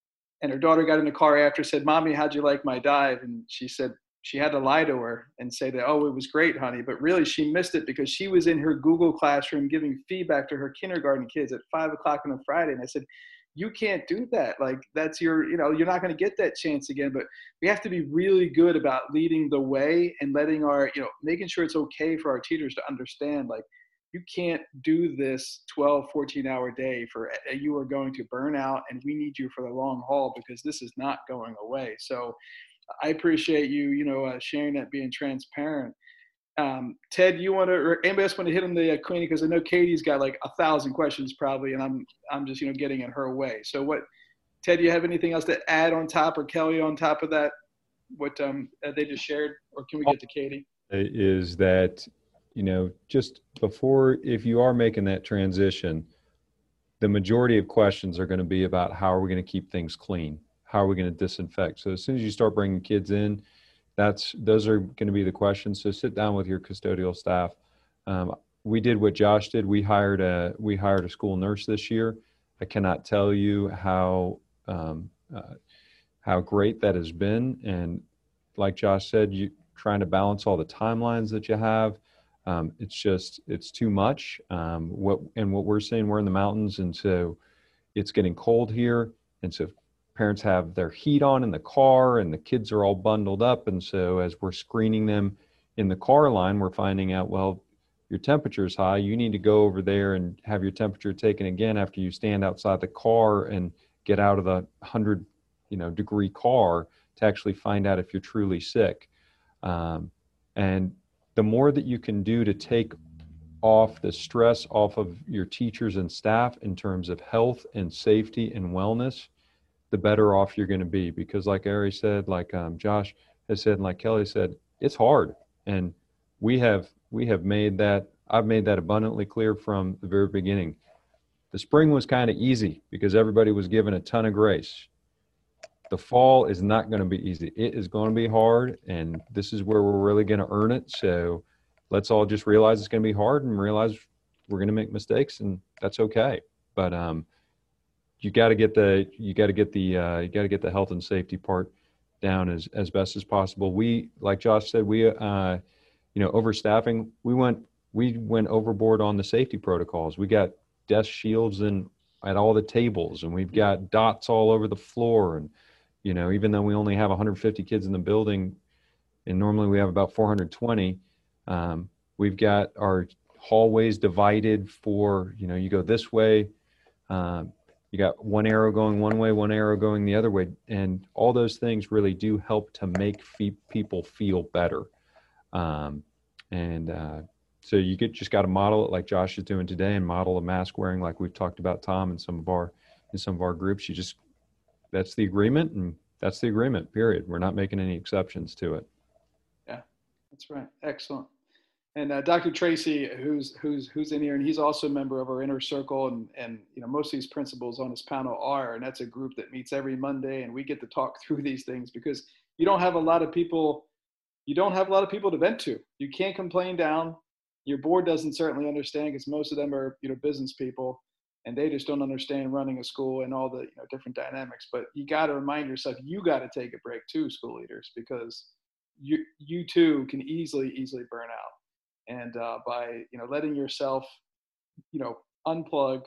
And her daughter got in the car after, said, "Mommy, how'd you like my dive?" And she said she had to lie to her and say that, "Oh, it was great, honey." But really, she missed it because she was in her Google Classroom giving feedback to her kindergarten kids at five o'clock on a Friday. And I said, you can't do that. Like that's your, you know, you're not going to get that chance again, but we have to be really good about leading the way and letting our, you know, making sure it's okay for our teachers to understand, like, you can't do this twelve, fourteen hour day for, you are going to burn out and we need you for the long haul because this is not going away. So I appreciate you, you know, uh, sharing that, being transparent. Um, Ted, you want to, or anybody else want to hit on the uh, cleaning? Cause I know Katie's got like a thousand questions probably, and I'm, I'm just, you know, getting in her way. So what, Ted, do you have anything else to add on top, or Kelly on top of that, what um, they just shared, or can we get to Katie? Is that, you know, just before, if you are making that transition, the majority of questions are going to be about how are we going to keep things clean? How are we going to disinfect? So as soon as you start bringing kids in, That's, those are going to be the questions. So sit down with your custodial staff. Um, we did what Josh did. We hired a, we hired a school nurse this year. I cannot tell you how, um, uh, how great that has been. And like Josh said, you trying to balance all the timelines that you have. Um, it's just, it's too much. Um, what, and what we're seeing, we're in the mountains. And so it's getting cold here. And so parents have their heat on in the car and the kids are all bundled up. And so as we're screening them in the car line, we're finding out, well, your temperature is high. You need to go over there and have your temperature taken again after you stand outside the car and get out of the hundred, you know, degree car to actually find out if you're truly sick. Um, and the more that you can do to take off the stress off of your teachers and staff in terms of health and safety and wellness, the better off you're going to be. Because like Ari said, like um, Josh has said, and like Kelly said, it's hard. And we have, we have made that, I've made that abundantly clear from the very beginning. The spring was kind of easy because everybody was given a ton of grace. The fall is not going to be easy. It is going to be hard. And this is where we're really going to earn it. So let's all just realize it's going to be hard and realize we're going to make mistakes, and that's okay. But, um, you got to get the, you got to get the, uh, you got to get the health and safety part down as, as best as possible. We, like Josh said, we, uh, you know, overstaffing, we went, we went overboard on the safety protocols. We got desk shields in at all the tables, and we've got dots all over the floor. And, you know, even though we only have one hundred fifty kids in the building and normally we have about four hundred twenty, um, we've got our hallways divided for, you know, you go this way, um, you got one arrow going one way, one arrow going the other way. And all those things really do help to make fee- people feel better. Um, and uh, so you get, just got to model it like Josh is doing today, and model a mask wearing like we've talked about, Tom, and some of our, in some of our groups. You just, that's the agreement, and that's the agreement, period. We're not making any exceptions to it. Yeah, that's right. Excellent. And uh, Doctor Tracy, who's who's who's in here, and he's also a member of our inner circle, and and you know most of these principals on this panel are, and that's a group that meets every Monday, and we get to talk through these things because you don't have a lot of people, you don't have a lot of people to vent to. You can't complain down. Your board doesn't certainly understand because most of them are you know business people, and they just don't understand running a school and all the you know different dynamics. But you got to remind yourself, you got to take a break too, school leaders, because you you too can easily easily burn out. And uh, by, you know, letting yourself, you know, unplug,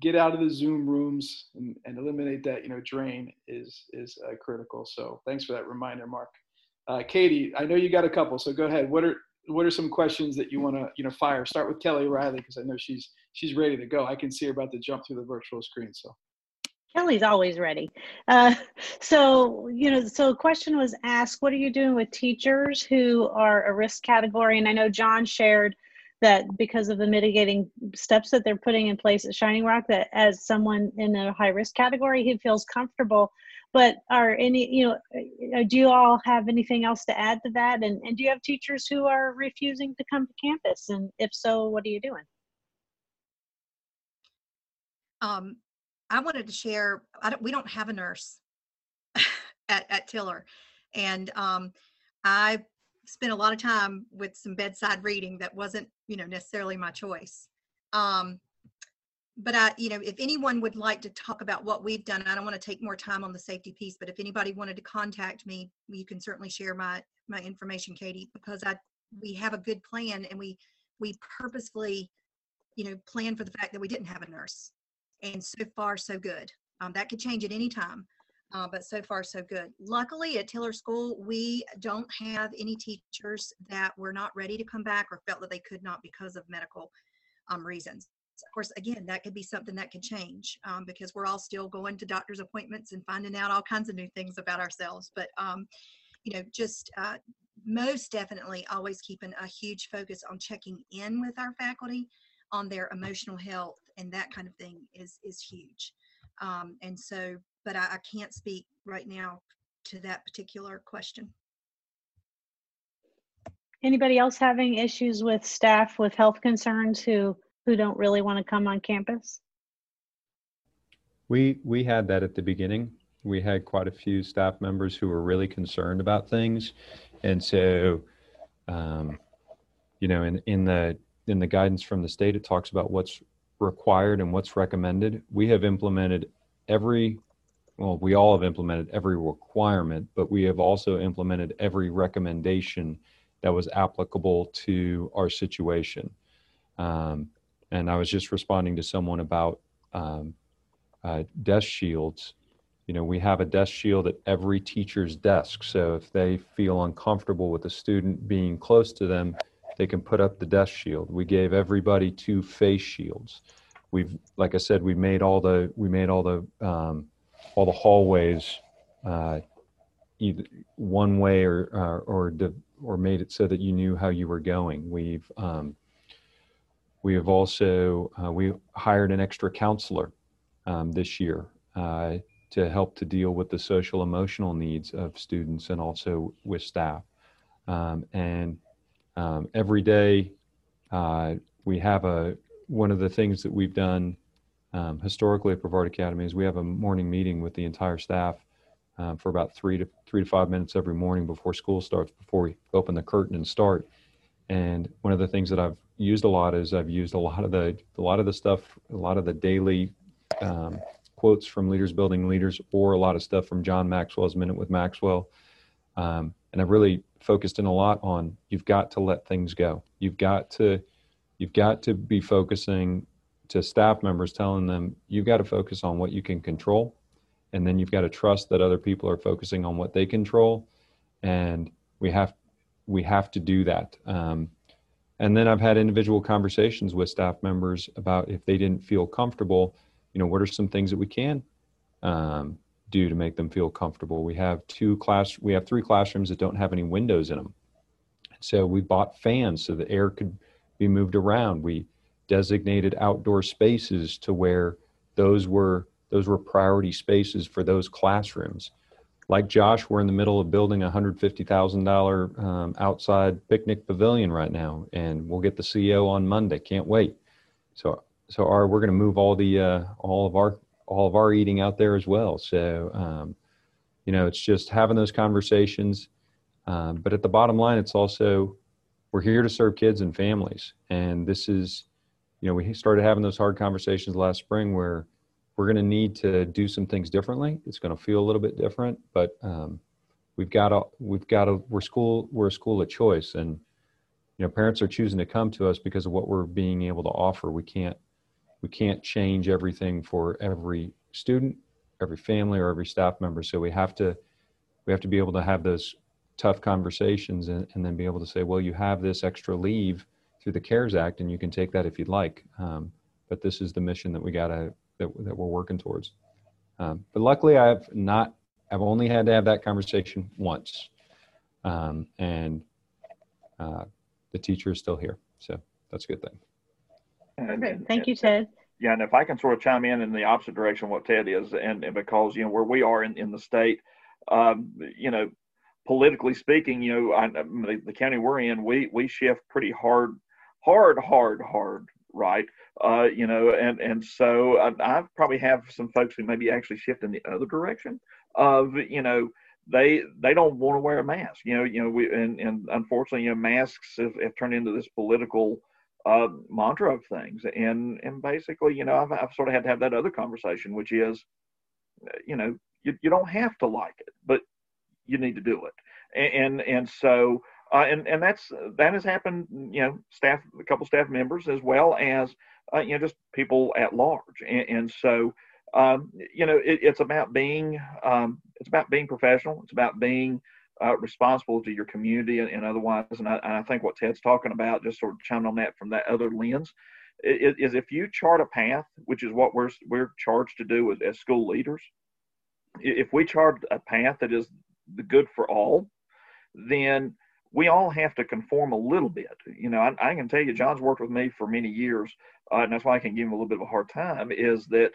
get out of the Zoom rooms and, and eliminate that, you know, drain is is uh, critical. So thanks for that reminder, Mark. Uh, Katie, I know you got a couple, so go ahead. What are what are some questions that you want to, you know, fire? Start with Kelly Riley, because I know she's she's ready to go. I can see her about to jump through the virtual screen, so. Kelly's always ready. Uh, so, you know, so a question was asked, what are you doing with teachers who are a risk category? And I know John shared that because of the mitigating steps that they're putting in place at Shining Rock, that as someone in a high risk category, he feels comfortable. But are any, you know, do you all have anything else to add to that? And, and do you have teachers who are refusing to come to campus? And if so, what are you doing? Um. I wanted to share, I don't, we don't have a nurse at, at Tiller. And um, I spent a lot of time with some bedside reading that wasn't, you know, necessarily my choice. Um, but I, you know, if anyone would like to talk about what we've done, and I don't want to take more time on the safety piece, but if anybody wanted to contact me, you can certainly share my, my information, Katie, because I, we have a good plan, and we, we purposefully, you know, plan for the fact that we didn't have a nurse. and so far so good. Um, that could change at any time, uh, but so far so good. Luckily at Tiller School, we don't have any teachers that were not ready to come back or felt that they could not because of medical um, reasons. Of course, again, that could be something that could change um, because we're all still going to doctor's appointments and finding out all kinds of new things about ourselves. But, um, you know, just uh, most definitely always keeping a huge focus on checking in with our faculty on their emotional health and that kind of thing is, is huge. Um, and so, but I, I can't speak right now to that particular question. Anybody else having issues with staff with health concerns who who don't really want to come on campus? We, we had that at the beginning. We had quite a few staff members who were really concerned about things. And so, um, you know, in, in, the, in the guidance from the state, it talks about what's required and what's recommended. We have implemented every, well, we all have implemented every requirement, but we have also implemented every recommendation that was applicable to our situation. Um, And I was just responding to someone about um, uh, desk shields. You know, we have a desk shield at every teacher's desk. So if they feel uncomfortable with a student being close to them, they can put up the desk shield. We gave everybody two face shields. We've, like I said, we made all the we made all the um, all the hallways uh, either one way or or or, or made it so that you knew how you were going. We've um, We have also, uh, we hired an extra counselor um, this year uh, to help to deal with the social emotional needs of students and also with staff. Um, and um, every day uh, we have a, one of the things that we've done um, historically at Brevard Academy is we have a morning meeting with the entire staff uh, for about three to, three to five minutes every morning before school starts, before we open the curtain and start. And one of the things that I've used a lot is I've used a lot of the a lot of the stuff, a lot of the daily um, quotes from Leaders Building Leaders, or a lot of stuff from John Maxwell's Minute with Maxwell. Um, and I've really focused in a lot on you've got to let things go. You've got to you've got to be focusing to staff members, telling them you've got to focus on what you can control, and then you've got to trust that other people are focusing on what they control, and we have. We have to do that. Um, and then I've had individual conversations with staff members about if they didn't feel comfortable, you know, what are some things that we can um, do to make them feel comfortable? We have two class, we have three classrooms that don't have any windows in them. So we bought fans so the air could be moved around. We designated outdoor spaces to where those were, those were priority spaces for those classrooms. Like Josh, we're in the middle of building a one hundred fifty thousand dollar um, outside picnic pavilion right now, and we'll get the C E O on Monday. Can't wait. So, so our we're going to move all the uh, all of our all of our eating out there as well. So, um, you know, it's just having those conversations. Um, but at the bottom line, it's also we're here to serve kids and families, and this is, you know, we started having those hard conversations last spring where. We're going to need to do some things differently. It's going to feel a little bit different, but um, we've got to, we've got to, we're school, we're a school of choice, and, you know, parents are choosing to come to us because of what we're being able to offer. We can't, we can't change everything for every student, every family, or every staff member. So we have to, we have to be able to have those tough conversations and, and then be able to say, well, you have this extra leave through the CARES Act and you can take that if you'd like. Um, but this is the mission that we got to, That, that we're working towards. Um, but luckily I've not, I've only had to have that conversation once. Um, and uh, the teacher is still here. So that's a good thing. And, and, Thank and, you, Ted. Yeah, and if I can sort of chime in in the opposite direction what Ted is, and, and because, you know, where we are in, in the state, um, you know, politically speaking, you know, I, the, the county we're in, we, we shift pretty hard, hard, hard, hard, right? Uh, you know, and, and so I, I probably have some folks who maybe actually shift in the other direction of, you know, they, they don't want to wear a mask, you know, you know, we, and, and unfortunately, you know, masks have, have turned into this political uh, mantra of things. And, and basically, you know, I've, I've sort of had to have that other conversation, which is, you know, you, you don't have to like it, but you need to do it. And, and, and so, uh, and, and that's, that has happened, you know, staff, a couple staff members as well as uh, you know, just people at large. And, and so, um, you know, it, it's about being, um, it's about being professional. It's about being uh, responsible to your community and, and otherwise. And I, and I think what Ted's talking about, just sort of chiming on that from that other lens, is, is if you chart a path, which is what we're, we're charged to do as, as school leaders, if we chart a path that is the good for all, then we all have to conform a little bit. You know, I, I can tell you, John's worked with me for many years, uh, and that's why I can give him a little bit of a hard time, is that,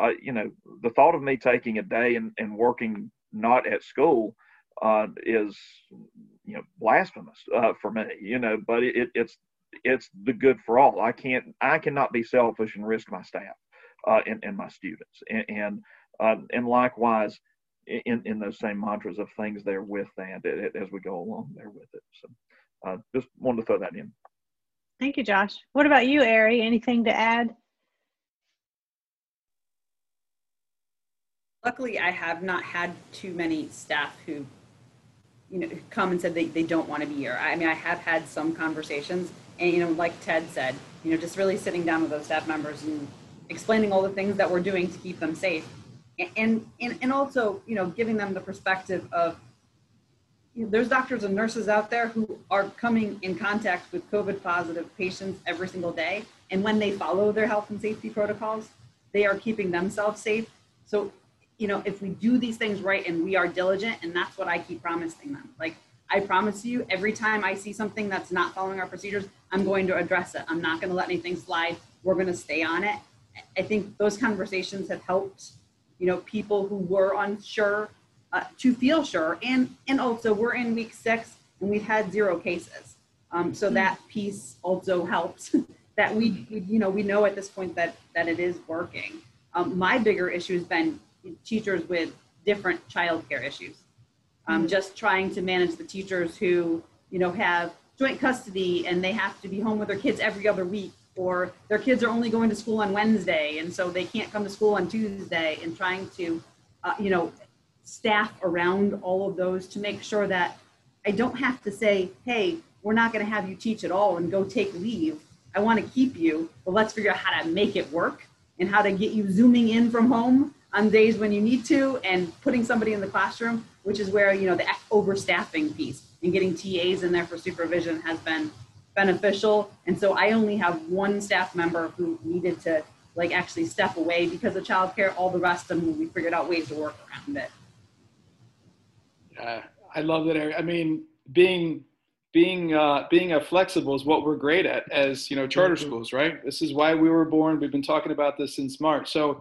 uh, you know, the thought of me taking a day and, and working not at school uh, is, you know, blasphemous uh, for me, you know, but it, it's it's the good for all. I can't, I cannot be selfish and risk my staff uh, and, and my students. And, and, uh, and likewise, In, in those same mantras of things there with that as we go along there with it. So uh, just wanted to throw that in. Thank you, Josh. What about you, Ari? Anything to add? Luckily, I have not had too many staff who, you know, come and said they, they don't want to be here. I mean, I have had some conversations and, you know, like Ted said, you know, just really sitting down with those staff members and explaining all the things that we're doing to keep them safe. And, and and also, you know, giving them the perspective of, you know, there's doctors and nurses out there who are coming in contact with COVID positive patients every single day. And when they follow their health and safety protocols, they are keeping themselves safe. So, you know, if we do these things right and we are diligent, and that's what I keep promising them. Like, I promise you, every time I see something that's not following our procedures, I'm going to address it. I'm not going to let anything slide. We're going to stay on it. I think those conversations have helped, you know, people who were unsure uh, to feel sure. And, and also we're in week six and we've had zero cases. Um, so that piece also helps that we, we, you know, we know at this point that, that it is working. Um, my bigger issue has been teachers with different childcare issues. Um, mm-hmm. Just trying to manage the teachers who, you know, have joint custody and they have to be home with their kids every other week, or their kids are only going to school on Wednesday, and so they can't come to school on Tuesday, and trying to, uh, you know, staff around all of those to make sure that I don't have to say, hey, we're not gonna have you teach at all and go take leave. I wanna keep you, but let's figure out how to make it work and how to get you zooming in from home on days when you need to and putting somebody in the classroom, which is where, you know, the overstaffing piece and getting T As in there for supervision has been beneficial. And so I only have one staff member who needed to like actually step away because of childcare. All the rest of them, we figured out ways to work around it. Yeah, I love that, Eric. I mean, being being uh, being a flexible is what we're great at as, you know, charter schools, right? This is why we were born. We've been talking about this since March. So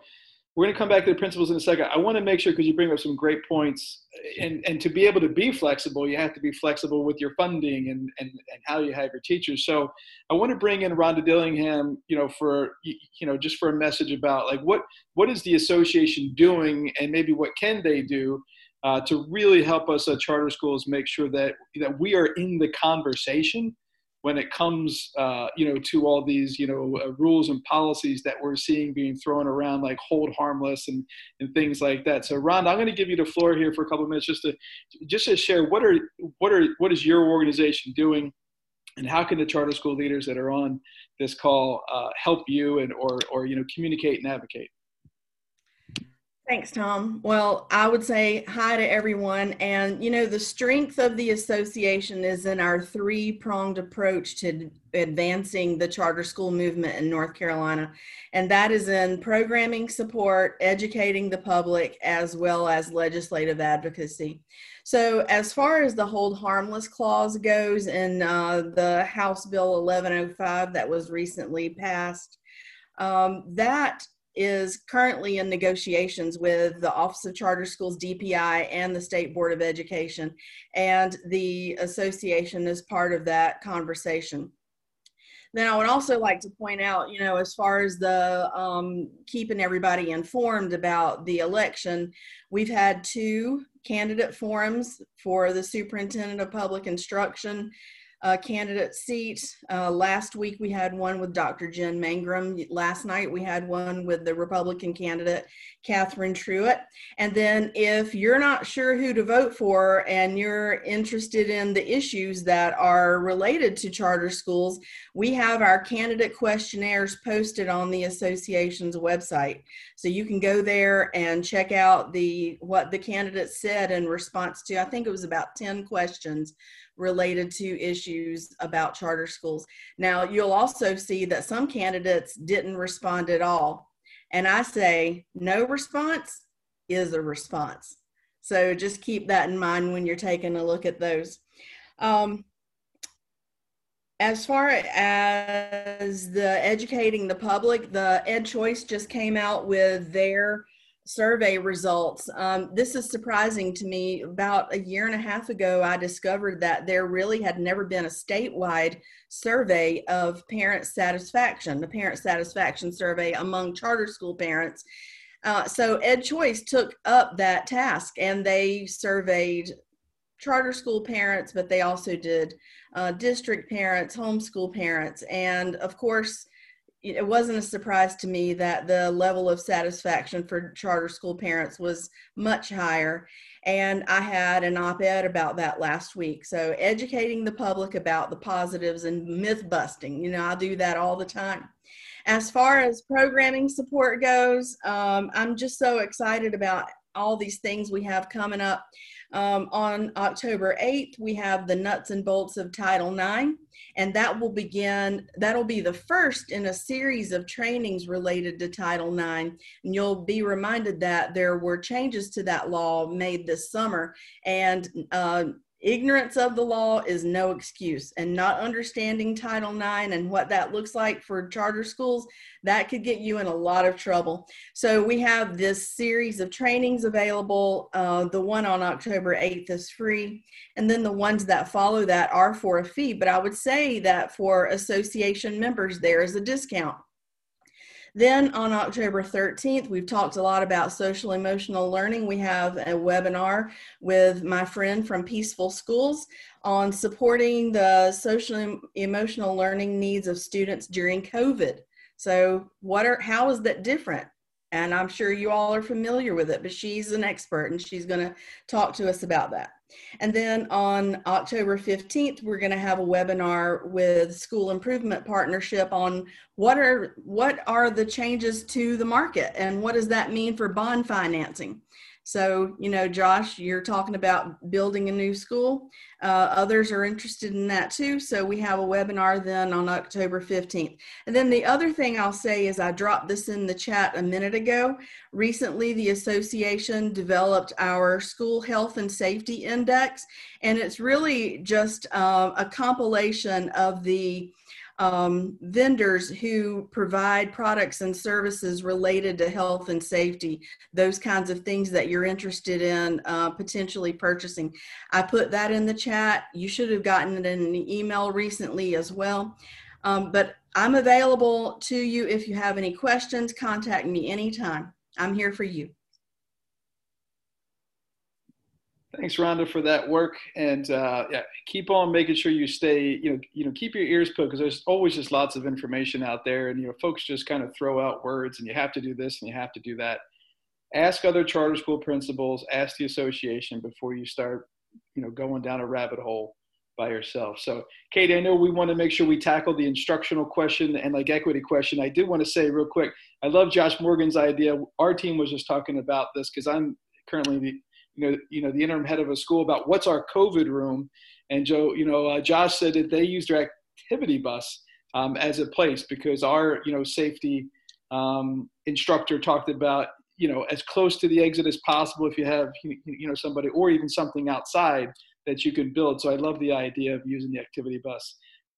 we're going to come back to the principles in a second. I want to make sure, because you bring up some great points, and, and to be able to be flexible, you have to be flexible with your funding and, and, and how you have your teachers. So I want to bring in Rhonda Dillingham, you know, for, you know, just for a message about like what, what is the association doing and maybe what can they do uh, to really help us at charter schools make sure that, that we are in the conversation when it comes, uh, you know, to all these, you know, uh, rules and policies that we're seeing being thrown around, like hold harmless and, and things like that. So, Rhonda, I'm going to give you the floor here for a couple of minutes, just to just to share what are what are what is your organization doing, and how can the charter school leaders that are on this call uh, help you and or or you know communicate and advocate. Thanks, Tom. Well, I would say hi to everyone. And, you know, the strength of the association is in our three-pronged approach to advancing the charter school movement in North Carolina. And that is in programming support, educating the public, as well as legislative advocacy. So as far as the hold harmless clause goes in uh, the House Bill eleven oh five that was recently passed, um, that is currently in negotiations with the Office of Charter Schools, D P I, and the State Board of Education, and the association is part of that conversation. Then I would also like to point out, you know, as far as the um, keeping everybody informed about the election, we've had two candidate forums for the Superintendent of Public Instruction uh, candidate seat. Uh, last week we had one with Doctor Jen Mangrum. Last night we had one with the Republican candidate, Catherine Truitt. And then if you're not sure who to vote for and you're interested in the issues that are related to charter schools, we have our candidate questionnaires posted on the association's website. So you can go there and check out the what the candidates said in response to, I think it was about ten questions related to issues about charter schools. Now, you'll also see that some candidates didn't respond at all. And I say, no response is a response. So just keep that in mind when you're taking a look at those. Um, as far as the educating the public, the EdChoice just came out with their survey results. Um, this is surprising to me. About a year and a half ago, I discovered that there really had never been a statewide survey of parent satisfaction, the parent satisfaction survey among charter school parents. Uh, so EdChoice took up that task and they surveyed charter school parents, but they also did uh, district parents, homeschool parents, and of course, it wasn't a surprise to me that the level of satisfaction for charter school parents was much higher. And I had an op-ed about that last week. So educating the public about the positives and myth busting, you know, I do that all the time. As far as programming support goes, um, I'm just so excited about all these things we have coming up. Um, on October eighth, we have the nuts and bolts of Title nine, and that will begin, that'll be the first in a series of trainings related to Title nine. And you'll be reminded that there were changes to that law made this summer, and uh, ignorance of the law is no excuse, and not understanding Title nine and what that looks like for charter schools, that could get you in a lot of trouble. So we have this series of trainings available. Uh, the one on October eighth is free, and then the ones that follow that are for a fee, but I would say that for association members, there is a discount. Then on October thirteenth, we've talked a lot about social emotional learning. We have a webinar with my friend from Peaceful Schools on supporting the social emotional learning needs of students during COVID. So what are, how is that different? And I'm sure you all are familiar with it, but she's an expert and she's going to talk to us about that. And then on October fifteenth, we're going to have a webinar with School Improvement Partnership on what are, what are the changes to the market and what does that mean for bond financing? So, you know, Josh, you're talking about building a new school. Uh, others are interested in that too. So we have a webinar then on October fifteenth. And then the other thing I'll say is, I dropped this in the chat a minute ago. Recently, the association developed our School Health and Safety Index, and it's really just uh, a compilation of the Um, vendors who provide products and services related to health and safety, those kinds of things that you're interested in uh, potentially purchasing. I put that in the chat. You should have gotten it in an email recently as well. Um, but I'm available to you. If you have any questions, contact me anytime. I'm here for you. Thanks, Rhonda, for that work, and uh, yeah, keep on making sure you stay, you know, you know, keep your ears poked, because there's always just lots of information out there, and you know, folks just kind of throw out words, and you have to do this, and you have to do that. Ask other charter school principals, ask the association before you start, you know, going down a rabbit hole by yourself. So, Katie, I know we want to make sure we tackle the instructional question and like equity question. I did want to say real quick, I love Josh Morgan's idea. Our team was just talking about this because I'm currently the You know, you know, the interim head of a school about what's our COVID room. And Joe, you know, uh, Josh said that they used their activity bus um, as a place because our, you know, safety um, instructor talked about, you know, as close to the exit as possible if you have, you know, somebody or even something outside that you can build. So I love the idea of using the activity bus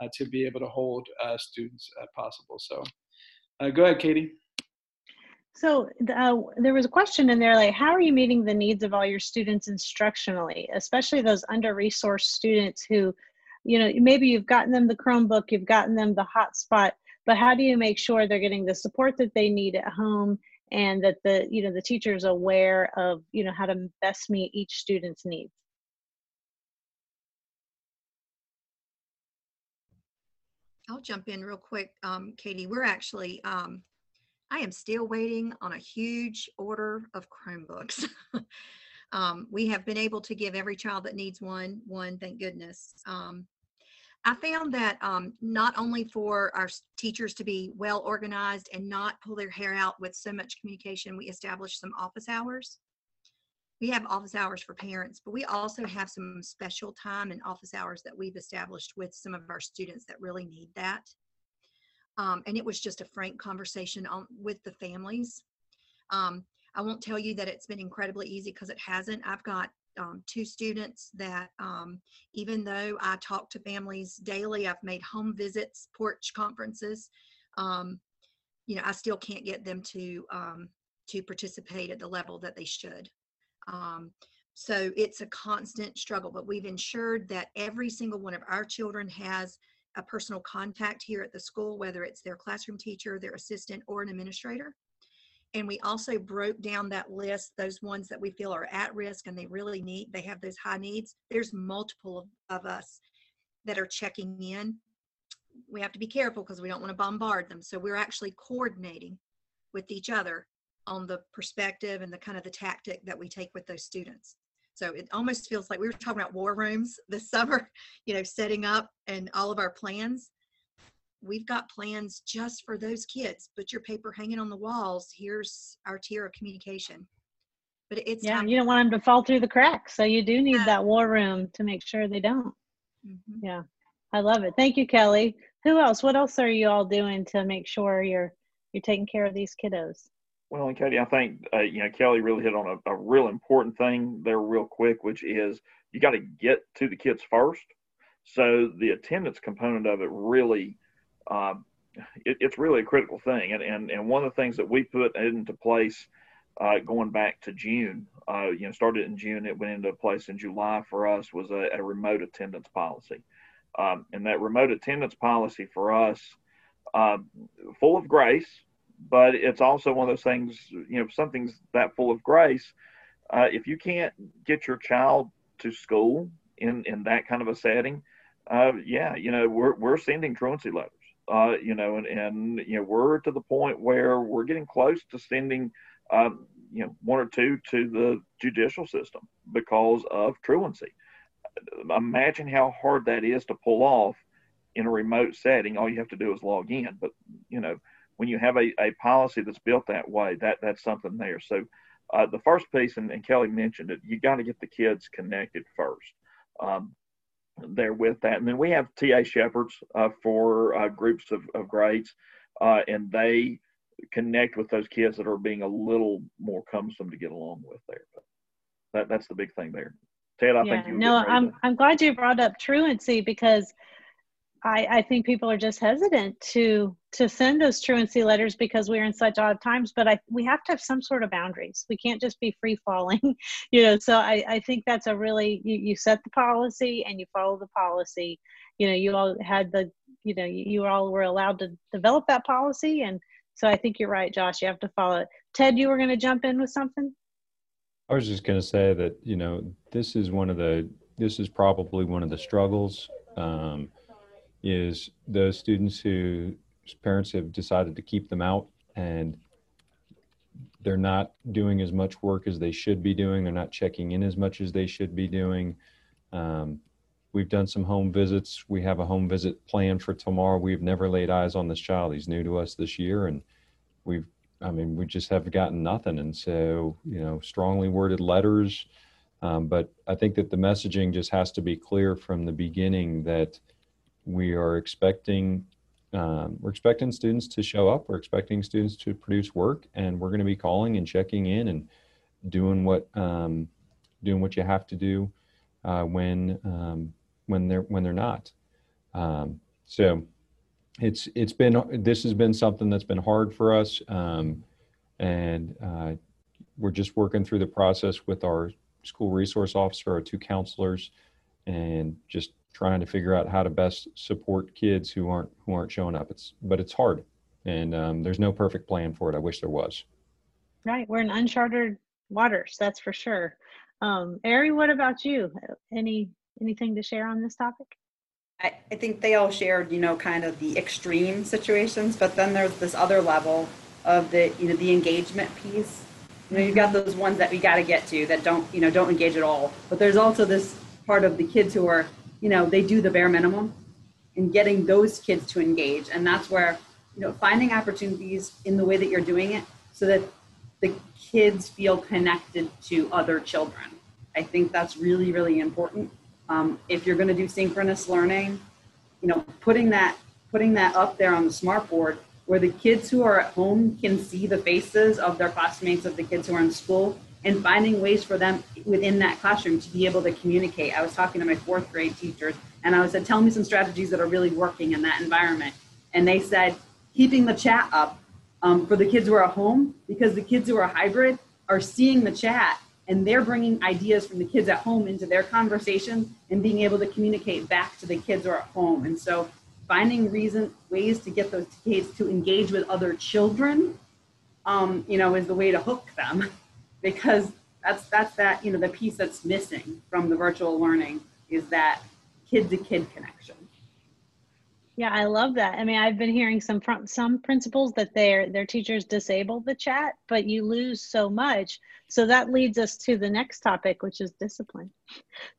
uh, to be able to hold uh, students uh, possible. So uh, go ahead, Katie. So uh, there was a question in there, like, how are you meeting the needs of all your students instructionally, especially those under-resourced students who, you know, maybe you've gotten them the Chromebook, you've gotten them the hotspot, but how do you make sure they're getting the support that they need at home and that the, you know, the teacher's aware of, you know, how to best meet each student's needs? I'll jump in real quick, um, Katie. We're actually, um, I am still waiting on a huge order of Chromebooks. um, we have been able to give every child that needs one, one, thank goodness. Um, I found that um, not only for our teachers to be well organized and not pull their hair out with so much communication, we established some office hours. We have office hours for parents, but we also have some special time and office hours that we've established with some of our students that really need that. Um, and it was just a frank conversation on, with the families. Um, I won't tell you that it's been incredibly easy because it hasn't. I've got Um, two students that um, even though I talk to families daily, I've made home visits, porch conferences, um, you know, I still can't get them to um, to participate at the level that they should. Um, so it's a constant struggle, but we've ensured that every single one of our children has a personal contact here at the school, whether it's their classroom teacher, their assistant, or an administrator. And we also broke down that list, those ones that we feel are at risk and they really need, they have those high needs. There's multiple of, of us that are checking in. We have to be careful because we don't want to bombard them. So we're actually coordinating with each other on the perspective and the kind of the tactic that we take with those students. So it almost feels like we were talking about war rooms this summer, you know, setting up and all of our plans. We've got plans just for those kids, but your paper hanging on the walls, here's our tier of communication. But it's yeah, you don't want them to fall through the cracks. So you do need yeah. that war room to make sure they don't. Mm-hmm. Yeah, I love it. Thank you, Kelly. Who else, what else are you all doing to make sure you're, you're taking care of these kiddos? Well, and Katie, I think, uh, you know, Kelly really hit on a, a real important thing there real quick, which is you got to get to the kids first. So the attendance component of it really, Uh, it, it's really a critical thing. And, and, and one of the things that we put into place uh, going back to June, uh, you know, started in June, it went into place in July for us, was a, a remote attendance policy. Um, and that remote attendance policy for us, uh, full of grace, but it's also one of those things, you know, something's that full of grace. Uh, if you can't get your child to school in, in that kind of a setting, uh, yeah, you know, we're, we're sending truancy letters. Uh, you know, and, and, you know, we're to the point where we're getting close to sending, um, you know, one or two to the judicial system because of truancy. Imagine how hard that is to pull off in a remote setting. All you have to do is log in. But, you know, when you have a, a policy that's built that way, that that's something there. So uh, the first piece, and, and Kelly mentioned it, you got to get the kids connected first. Um, there with that. And then we have T A shepherds uh, for uh, groups of, of grades, uh, and they connect with those kids that are being a little more cumbersome to get along with there. But that, that's the big thing there. Ted, I yeah, think you No, I'm, I'm glad you brought up truancy because I, I think people are just hesitant to, to send those truancy letters because we're in such odd times, but I, we have to have some sort of boundaries. We can't just be free falling, you know, so I, I think that's a really, you, you set the policy and you follow the policy. You know, you all had the, you know, you, you all were allowed to develop that policy. And so I think you're right, Josh, you have to follow it. Ted, you were going to jump in with something? I was just going to say that, you know, this is one of the, this is probably one of the struggles. Um, is those students whose parents have decided to keep them out and they're not doing as much work as they should be doing. They're not checking in as much as they should be doing. Um, we've done some home visits. We have a home visit planned for tomorrow. We've never laid eyes on this child. He's new to us this year. And we've, I mean, we just have gotten nothing. And so, you know, strongly worded letters. Um, but I think that the messaging just has to be clear from the beginning that we are expecting, um, we're expecting students to show up. We're expecting students to produce work, and we're going to be calling and checking in and doing what, um, doing what you have to do uh, when, um, when they're when they're not. Um, so, it's it's been this has been something that's been hard for us, um, and uh, we're just working through the process with our school resource officer, our two counselors, and just trying to figure out how to best support kids who aren't who aren't showing up. It's but it's hard, and um, there's no perfect plan for it. I wish there was. Right, we're in uncharted waters, that's for sure. Um, Ari, what about you? Any anything to share on this topic? I, I think they all shared, you know, kind of the extreme situations, but then there's this other level of the, you know, the engagement piece. You know, you've got those ones that we got to get to that don't, you know, don't engage at all. But there's also this part of the kids who are, you know, they do the bare minimum, and getting those kids to engage. And that's where, you know, finding opportunities in the way that you're doing it so that the kids feel connected to other children. I think that's really, really important. Um, if you're going to do synchronous learning, you know, putting that, putting that up there on the smart board where the kids who are at home can see the faces of their classmates, of the kids who are in school, and finding ways for them within that classroom to be able to communicate. I was talking to my fourth grade teachers and I said, tell me some strategies that are really working in that environment. And they said, keeping the chat up um, for the kids who are at home, because the kids who are hybrid are seeing the chat and they're bringing ideas from the kids at home into their conversation and being able to communicate back to the kids who are at home. And so finding reason, ways to get those kids to engage with other children, um, you know, is the way to hook them, because that's, that's that, you know, the piece that's missing from the virtual learning is that kid-to-kid connection. Yeah, I love that. I mean, I've been hearing some from some principals that their their teachers disable the chat, but you lose so much. So that leads us to the next topic, which is discipline.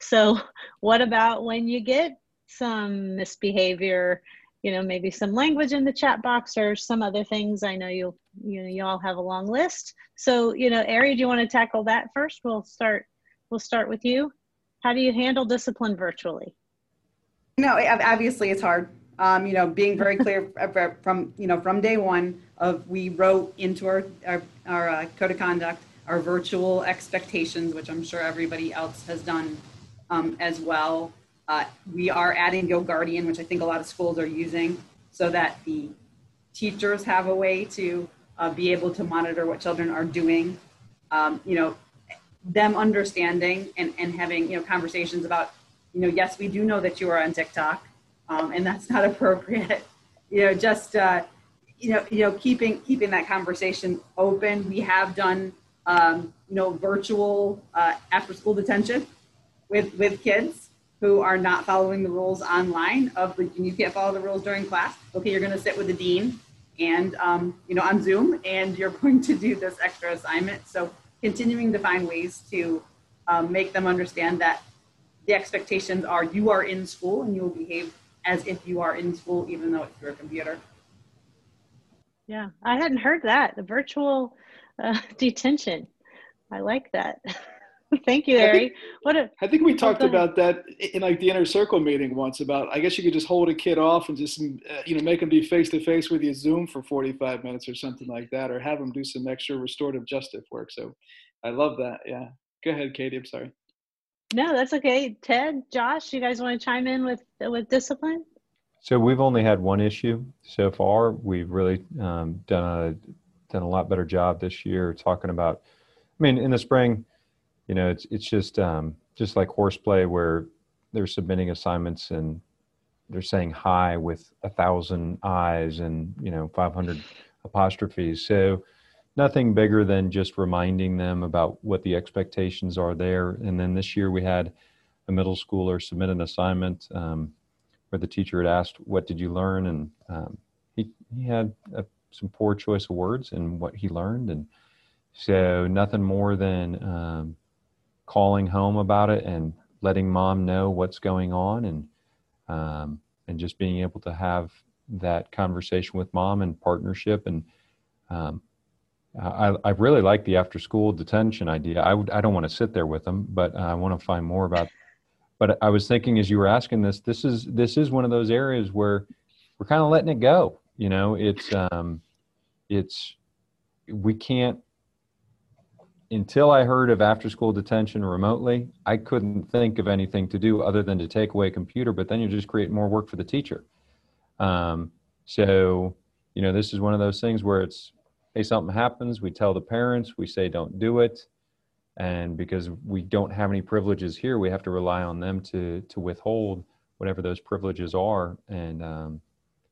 So what about when you get some misbehavior, you know, maybe some language in the chat box or some other things? I know you'll, you know, you all have a long list. So, you know, Ari, do you want to tackle that first? We'll start, we'll start with you. How do you handle discipline virtually? No, obviously it's hard. Um, you know, being very clear from, you know, from day one of, we wrote into our, our, our uh, code of conduct, our virtual expectations, which I'm sure everybody else has done um, as well. Uh, we are adding GoGuardian, which I think a lot of schools are using, so that the teachers have a way to uh, be able to monitor what children are doing. Um, you know, them understanding and, and having, you know, conversations about, you know, yes, we do know that you are on TikTok. Um, and that's not appropriate, you know, just, uh, you know, you know, keeping, keeping that conversation open. We have done, um, you know, virtual uh, after school detention with, with kids who are not following the rules online of, like, you can't follow the rules during class. Okay, you're going to sit with the dean and, um, you know, on Zoom, and you're going to do this extra assignment. So continuing to find ways to um, make them understand that the expectations are, you are in school and you will behave as if you are in school, even though it's through a computer. Yeah, I hadn't heard that, the virtual uh, detention. I like that. Thank you, Ari. What a, I think we talked about that in, like, the inner circle meeting once about, I guess you could just hold a kid off and just, uh, you know, make them be face to face with you, Zoom for forty-five minutes or something like that, or have them do some extra restorative justice work. So I love that. Yeah. Go ahead, Katie. I'm sorry. No, that's okay. Ted, Josh, you guys want to chime in with, with discipline? So we've only had one issue so far. We've really um, done, a, done a lot better job this year talking about, I mean, in the spring, you know, it's, it's just, um, just like horseplay where they're submitting assignments and they're saying hi with a thousand I's and, you know, five hundred apostrophes. So nothing bigger than just reminding them about what the expectations are there. And then this year we had a middle schooler submit an assignment um, where the teacher had asked, what did you learn? And um, he, he had uh, some poor choice of words in what he learned. And so nothing more than um, calling home about it and letting mom know what's going on, and um, and just being able to have that conversation with mom in partnership. And um, I, I really like the after-school detention idea. I, would, I don't want to sit there with them, but uh, I want to find more about it. But I was thinking, as you were asking this, this is this is one of those areas where we're kind of letting it go. You know, it's um, it's we can't. Until I heard of after-school detention remotely, I couldn't think of anything to do other than to take away a computer. But then you just create more work for the teacher. Um, so you know, this is one of those things where it's, hey, something happens, we tell the parents, we say, don't do it. And because we don't have any privileges here, we have to rely on them to, to withhold whatever those privileges are, and um,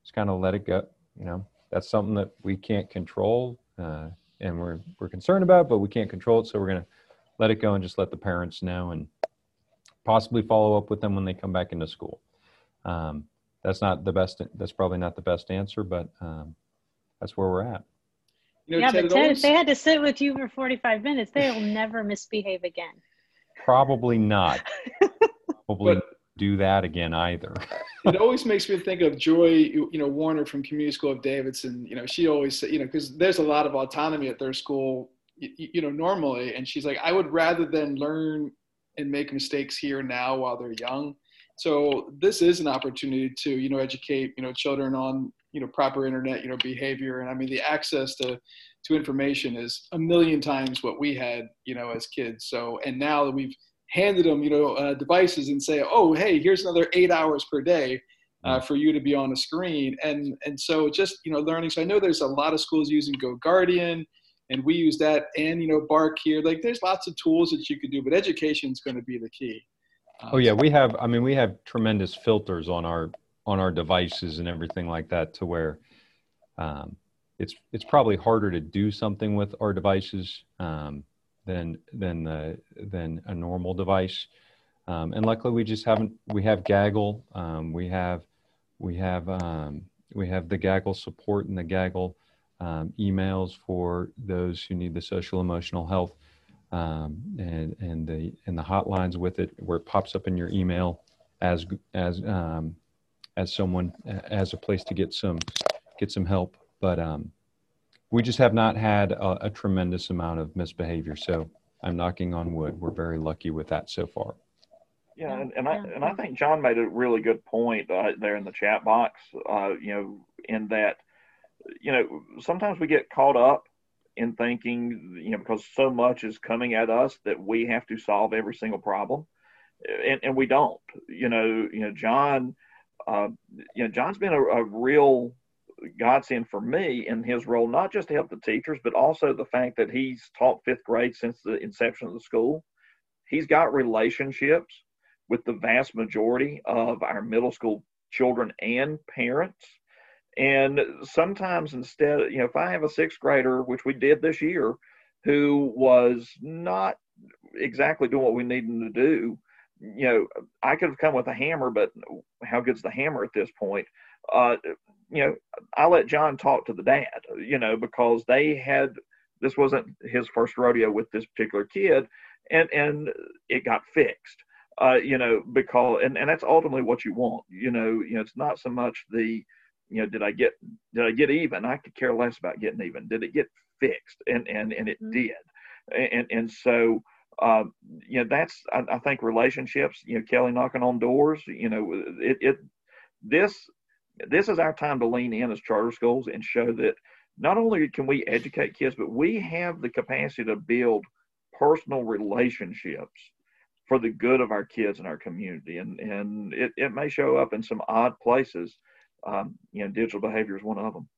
just kind of let it go. You know, that's something that we can't control uh, and we're, we're concerned about, but we can't control it. So we're going to let it go and just let the parents know, and possibly follow up with them when they come back into school. um, that's not the best, that's probably not the best answer, but um, that's where we're at. You know, yeah, Ted, but Ted, if they had to sit with you for forty-five minutes, they'll never misbehave again. Probably not. Probably but, do that again either. It always makes me think of Joy, you know, Warner from Community School of Davidson. You know, she always said, you know, because there's a lot of autonomy at their school, you, you know, normally. And she's like, I would rather than learn and make mistakes here and now while they're young. So this is an opportunity to, you know, educate, you know, children on, you know, proper internet, you know, behavior. And I mean, the access to, to information is a million times what we had, you know, as kids. So, and now that we've handed them, you know, uh, devices and say, oh, hey, here's another eight hours per day uh, for you to be on a screen. And, and so just, you know, learning. So I know there's a lot of schools using GoGuardian, and we use that, and, you know, Bark here. Like, there's lots of tools that you could do, but education is going to be the key. Um, oh yeah. We have, I mean, we have tremendous filters on our, on our devices and everything like that, to where um, it's, it's probably harder to do something with our devices um, than, than, the, than a normal device. Um, and luckily we just haven't, we have Gaggle. Um, we have, we have, um, we have the Gaggle support and the Gaggle um, emails for those who need the social emotional health um, and, and the, and the hotlines with it, where it pops up in your email as, as, um, as someone, as a place to get some, get some help. But um, we just have not had a, a tremendous amount of misbehavior. So I'm knocking on wood. We're very lucky with that so far. Yeah. And, and I, and I think John made a really good point uh, there in the chat box, uh, you know, in that, you know, sometimes we get caught up in thinking, you know, because so much is coming at us that we have to solve every single problem. And, and we don't, you know, you know, John, Uh, you know, John's been a, a real godsend for me in his role, not just to help the teachers, but also the fact that he's taught fifth grade since the inception of the school. He's got relationships with the vast majority of our middle school children and parents. And sometimes instead, you know, if I have a sixth grader, which we did this year, who was not exactly doing what we needed him to do, you know, I could have come with a hammer, but how good's the hammer at this point? Uh, you know, I let John talk to the dad, you know, because they had, this wasn't his first rodeo with this particular kid, and, and it got fixed, uh, you know, because, and, and that's ultimately what you want, you know, you know, it's not so much the, you know, did I get, did I get even? I could care less about getting even. Did it get fixed? And, and, and it did. And, and so, Uh, you know, that's, I, I think relationships, you know, Kelly knocking on doors, you know, it, it, this, this is our time to lean in as charter schools and show that not only can we educate kids, but we have the capacity to build personal relationships for the good of our kids and our community. And, and it, it may show up in some odd places. Um, you know, digital behavior is one of them.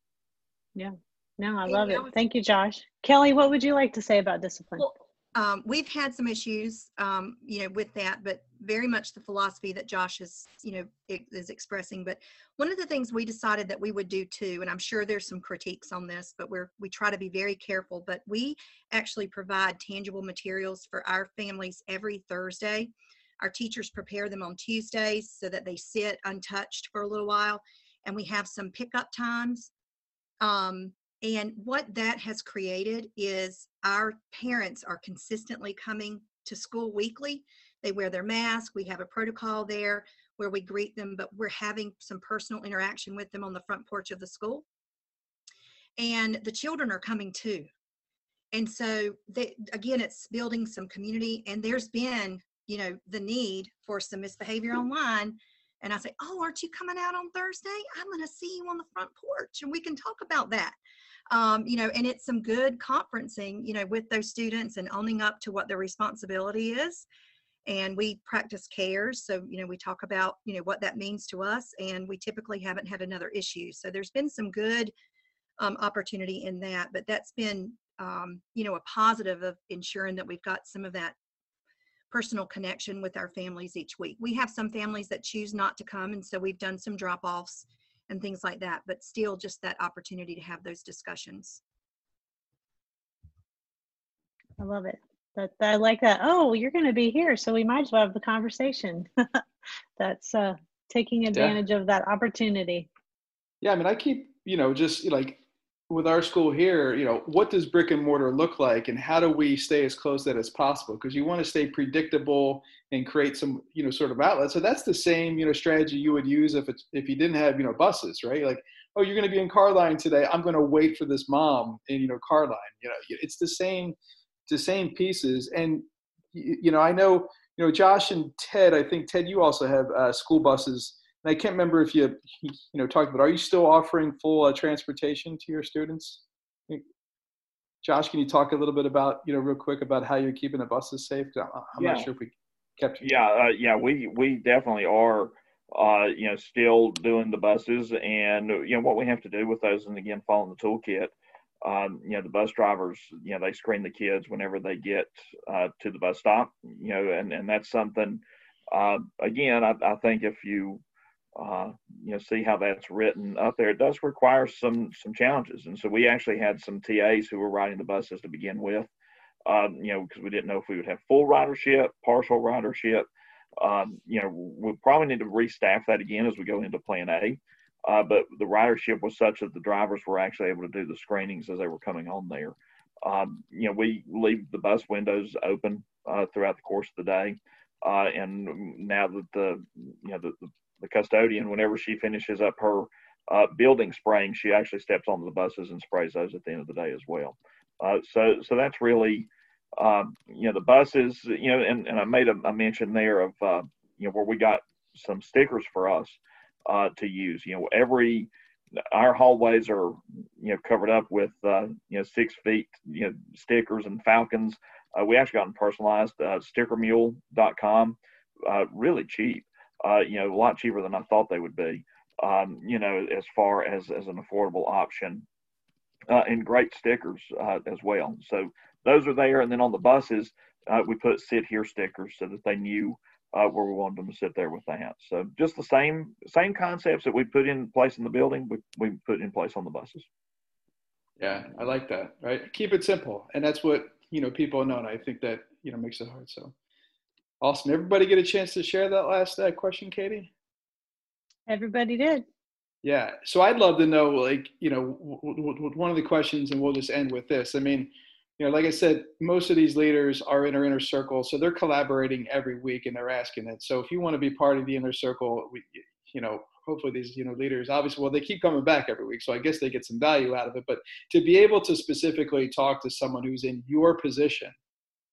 Yeah, no, I love it. Thank you, Josh. Kelly, what would you like to say about discipline? Well, Um, we've had some issues, um, you know, with that, but very much the philosophy that Josh is, you know, is expressing. But one of the things we decided that we would do too, and I'm sure there's some critiques on this, but we're, we try to be very careful, but we actually provide tangible materials for our families every Thursday. Our teachers prepare them on Tuesdays so that they sit untouched for a little while, and we have some pickup times. Um, And what that has created is our parents are consistently coming to school weekly. They wear their mask. We have a protocol there where we greet them, but we're having some personal interaction with them on the front porch of the school. And the children are coming too. And so, they, again, it's building some community. And there's been, you know, the need for some misbehavior online. And I say, oh, aren't you coming out on Thursday? I'm going to see you on the front porch and we can talk about that. Um, you know, and it's some good conferencing, you know, with those students and owning up to what their responsibility is. And we practice cares. So, you know, we talk about, you know, what that means to us, and we typically haven't had another issue. So there's been some good um, opportunity in that, but that's been, um, you know, a positive of ensuring that we've got some of that personal connection with our families each week. We have some families that choose not to come, and so we've done some drop-offs and things like that, but still just that opportunity to have those discussions. I love it. That, that I like that. Oh, you're going to be here, so we might as well have the conversation. That's uh, taking advantage yeah. of that opportunity. Yeah, I mean, I keep, you know, just like with our school here, you know, what does brick and mortar look like and how do we stay as close to that as possible? Because you want to stay predictable and create some, you know, sort of outlet. So that's the same, you know, strategy you would use if it's, if you didn't have, you know, buses, right? Like, oh, you're going to be in car line today. I'm going to wait for this mom in, you know, car line. You know, it's the same, the same pieces. And, you know, I know, you know, Josh and Ted, I think, Ted, you also have uh, school buses. I can't remember if you, you know, talked about, are you still offering full uh, transportation to your students? Josh, can you talk a little bit about, you know, real quick about how you're keeping the buses safe? I'm, I'm yeah. not sure if we kept. Yeah. Uh, yeah. We, we definitely are, uh, you know, still doing the buses, and, you know, what we have to do with those. And again, following the toolkit, um, you know, the bus drivers, you know, they screen the kids whenever they get uh, to the bus stop, you know, and, and that's something, uh, again, I, I think if you, Uh, you know, see how that's written up there. It does require some some challenges, and so we actually had some T As who were riding the buses to begin with, um, you know, because we didn't know if we would have full ridership, partial ridership. Um, you know, we probably need to restaff that again as we go into Plan A. Uh, but the ridership was such that the drivers were actually able to do the screenings as they were coming on there. Um, you know, we leave the bus windows open uh, throughout the course of the day, uh, and now that the you know the, the the custodian, whenever she finishes up her uh, building spraying, she actually steps onto the buses and sprays those at the end of the day as well. Uh, so, so that's really, um, you know, the buses, you know, and, and I made a, a mention there of, uh, you know, where we got some stickers for us uh, to use. You know, every, our hallways are, you know, covered up with, uh, you know, six feet, you know, stickers and falcons. Uh, we actually got them personalized, uh, sticker mule dot com, uh, really cheap. Uh, you know, a lot cheaper than I thought they would be, um, you know, as far as, as an affordable option, uh, and great stickers uh, as well. So those are there. And then on the buses, uh, we put sit here stickers so that they knew uh, where we wanted them to sit there with that. So just the same same concepts that we put in place in the building, we, we put in place on the buses. Yeah, I like that, right? Keep it simple. And that's what, you know, people know. And I think that, you know, makes it hard, so. Awesome. Everybody get a chance to share that last uh, question, Katie? Everybody did. Yeah. So I'd love to know, like, you know, w w one of the questions, and we'll just end with this. I mean, you know, like I said, most of these leaders are in our inner circle, so they're collaborating every week and they're asking it. So if you want to be part of the inner circle, we, you know, hopefully these, you know, leaders, obviously, well, they keep coming back every week, so I guess they get some value out of it. But to be able to specifically talk to someone who's in your position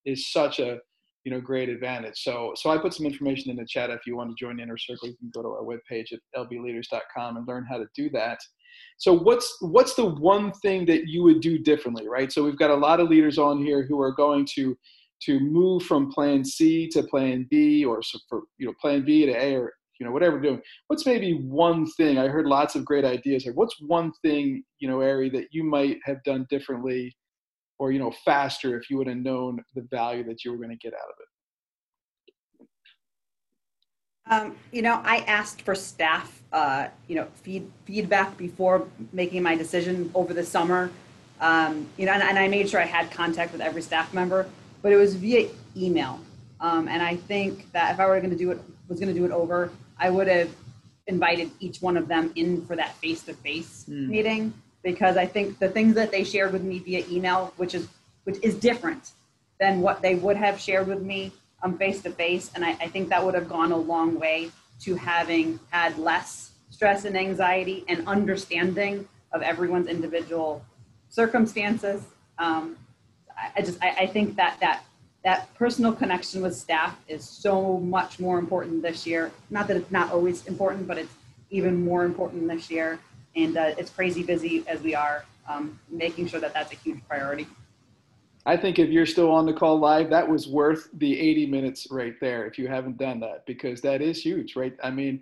is such a, you know, great advantage. So, so I put some information in the chat. If you want to join the inner circle, you can go to our webpage at l b leaders dot com and learn how to do that. So what's, what's the one thing that you would do differently, right? So we've got a lot of leaders on here who are going to, to move from plan C to plan B, or you know, plan B to A, or, you know, whatever we're doing. What's maybe one thing? I heard lots of great ideas here. What's one thing, you know, Ari, that you might have done differently, or, you know, faster, if you would have known the value that you were going to get out of it? Um, you know, I asked for staff, uh, you know, feed, feedback before making my decision over the summer. Um, you know, and, and I made sure I had contact with every staff member, but it was via email. Um, and I think that if I were going to do it, was going to do it over, I would have invited each one of them in for that face-to-face mm. meeting. Because I think the things that they shared with me via email, which is which is different than what they would have shared with me um, face to face, and I, I think that would have gone a long way to having had less stress and anxiety and understanding of everyone's individual circumstances. Um, I, I just I, I think that that that personal connection with staff is so much more important this year. Not that it's not always important, but it's even more important this year. And uh, it's crazy busy as we are, um, making sure that that's a huge priority. I think if you're still on the call live, that was worth the eighty minutes right there, if you haven't done that, because that is huge, right? I mean,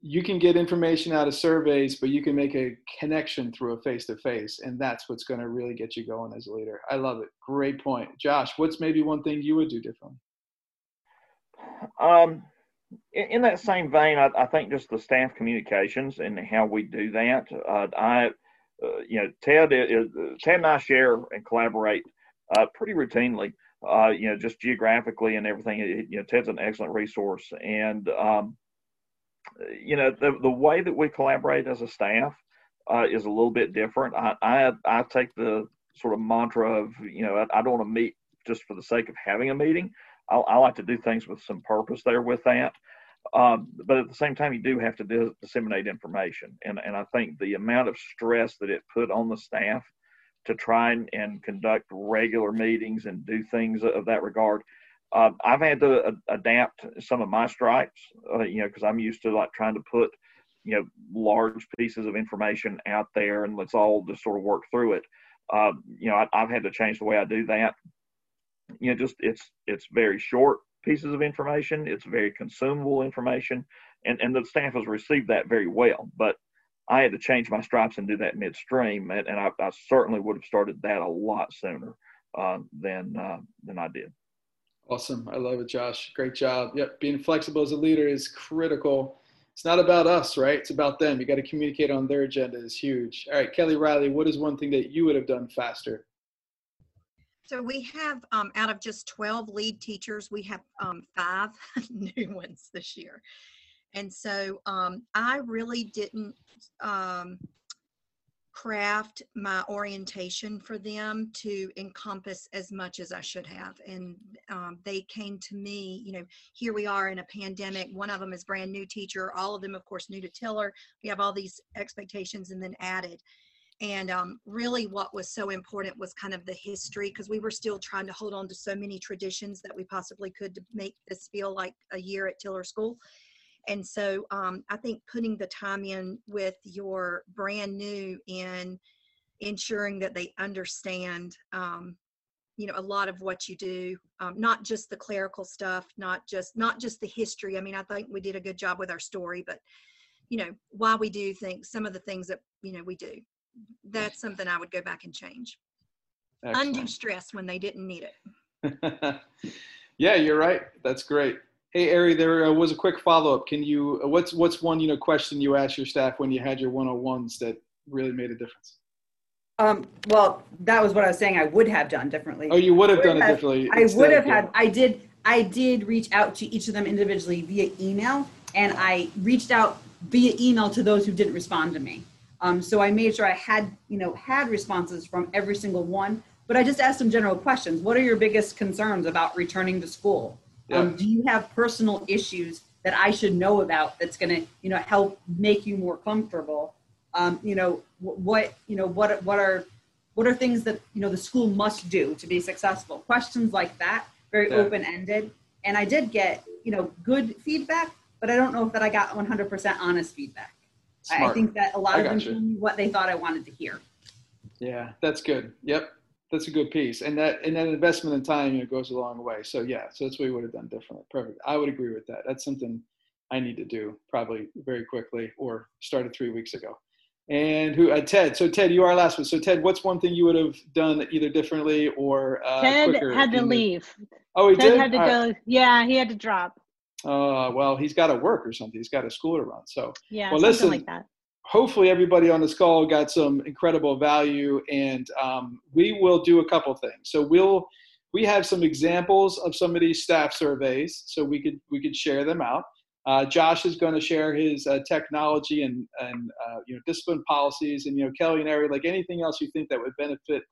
you can get information out of surveys, but you can make a connection through a face-to-face, and that's what's going to really get you going as a leader. I love it. Great point. Josh, what's maybe one thing you would do differently? Um. In that same vein, I, I think just the staff communications and how we do that. Uh, I, uh, you know, Ted, is, Ted and I share and collaborate uh, pretty routinely. Uh, you know, just geographically and everything. It, you know, Ted's an excellent resource, and um, you know, the, the way that we collaborate as a staff uh, is a little bit different. I, I, I take the sort of mantra of, you know, I, I don't want to meet just for the sake of having a meeting. I, I like to do things with some purpose there with that. Um, but at the same time, you do have to dis disseminate information. And, and I think the amount of stress that it put on the staff to try and, and conduct regular meetings and do things of that regard. Uh, I've had to uh, adapt some of my stripes, uh, you know, because I'm used to like trying to put, you know, large pieces of information out there and let's all just sort of work through it. Uh, you know, I, I've had to change the way I do that. You know, just it's it's very short pieces of information. It's very consumable information, and and the staff has received that very well. But I had to change my stripes and do that midstream, and, and I, I certainly would have started that a lot sooner uh, than uh, than I did. Awesome. I love it, Josh. Great job. Yep. Being flexible as a leader is critical. It's not about us, right? It's about them. You got to communicate on their agenda is huge. All right, Kelly Riley, what is one thing that you would have done faster? So we have, um, out of just twelve lead teachers, we have um, five new ones this year. And so um, I really didn't um, craft my orientation for them to encompass as much as I should have. And um, they came to me, you know, here we are in a pandemic. One of them is brand new teacher. All of them, of course, new to Tiller. We have all these expectations and then added. And um, really what was so important was kind of the history, because we were still trying to hold on to so many traditions that we possibly could to make this feel like a year at Tiller School. And so um, I think putting the time in with your brand new and ensuring that they understand, um, you know, a lot of what you do, um, not just the clerical stuff, not just, not just the history. I mean, I think we did a good job with our story, but, you know, why we do things, some of the things that, you know, we do. That's something I would go back and change. Excellent. Undue stress when they didn't need it. Yeah, you're right. That's great. Hey, Ari, there was a quick follow-up. Can you, what's, what's one, you know, question you asked your staff when you had your one-on-ones that really made a difference? Um, well, that was what I was saying. I would have done differently. Oh, you would have would done have, it differently. I would have had, I did, I did reach out to each of them individually via email, and I reached out via email to those who didn't respond to me. Um, so I made sure I had, you know, had responses from every single one, but I just asked some general questions. What are your biggest concerns about returning to school? Yeah. Um, do you have personal issues that I should know about that's going to, you know, help make you more comfortable? Um, you know, what, you know, what, what are, what are things that, you know, the school must do to be successful? Questions like that, very yeah. open-ended. And I did get, you know, good feedback, but I don't know if that I got one hundred percent honest feedback. Smart. I think that a lot of them told me what they thought I wanted to hear. Yeah, that's good. Yep, that's a good piece. And that and that investment in time, you know, goes a long way. So yeah, so that's what we would have done differently. Perfect. I would agree with that. That's something I need to do probably very quickly, or started three weeks ago. And who? Uh, Ted. So Ted, you are last one. So Ted, what's one thing you would have done either differently or uh, Ted quicker had to leave. The... Oh, he Ted did? had to All go. Right. Yeah, he had to drop. Uh, well, he's got to work or something. He's got a school to run. So, yeah, well, listen, like that. Hopefully everybody on this call got some incredible value, and um, we will do a couple things. So we'll, we have some examples of some of these staff surveys. So we could, we could share them out. Uh, Josh is going to share his uh, technology and, and uh, you know, discipline policies, and, you know, Kelly and Ari, like anything else you think that would benefit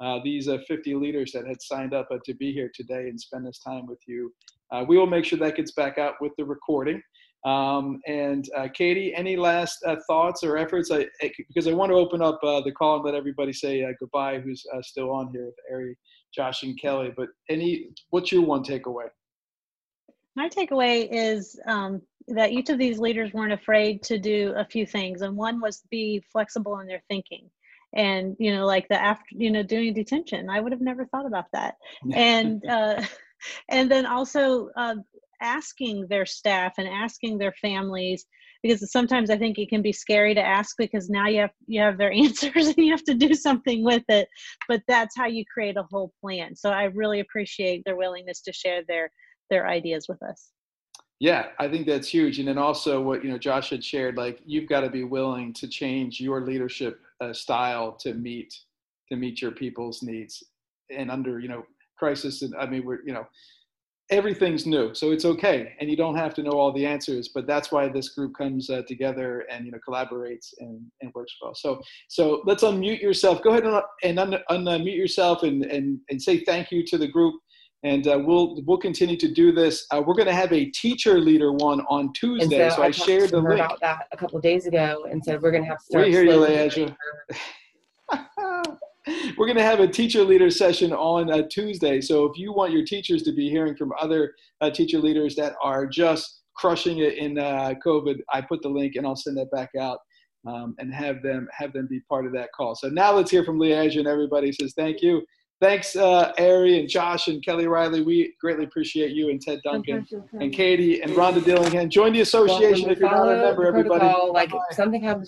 Uh, these uh, fifty leaders that had signed up uh, to be here today and spend this time with you. Uh, we will make sure that gets back out with the recording. Um, and uh, Katie, any last uh, thoughts or efforts? I, I, because I want to open up uh, the call and let everybody say uh, goodbye who's uh, still on here with Ari, Josh, and Kelly. But any, what's your one takeaway? My takeaway is um, that each of these leaders weren't afraid to do a few things. And one was be flexible in their thinking. And, you know, like the after, you know, doing detention, I would have never thought about that. And, uh, and then also uh, asking their staff and asking their families, because sometimes I think it can be scary to ask, because now you have, you have their answers and you have to do something with it, but that's how you create a whole plan. So I really appreciate their willingness to share their, their ideas with us. Yeah, I think that's huge. And then also what, you know, Josh had shared, like, you've got to be willing to change your leadership uh, style to meet, to meet your people's needs. And under, you know, crisis, and I mean, we're, you know, everything's new, so it's okay, and you don't have to know all the answers. But that's why this group comes uh, together and you know collaborates and, and works well. So so let's unmute yourself. Go ahead and un un unmute yourself and, and and say thank you to the group. And uh, we'll we'll continue to do this. Uh, we're going to have a teacher leader one on Tuesday. And so, so I, I shared the link about that a couple of days ago, and said we're going to have to start. We hear you, Leandra. We're going to have a teacher leader session on a Tuesday. So if you want your teachers to be hearing from other uh, teacher leaders that are just crushing it in uh, COVID, I put the link and I'll send that back out um, and have them have them be part of that call. So now let's hear from Leandra, and everybody says thank you. Thanks, uh, Ari and Josh and Kelly Riley. We greatly appreciate you, and Ted Duncan and Katie and Rhonda Dillingham. Join the association if you're not a member, everybody. Like if something happens.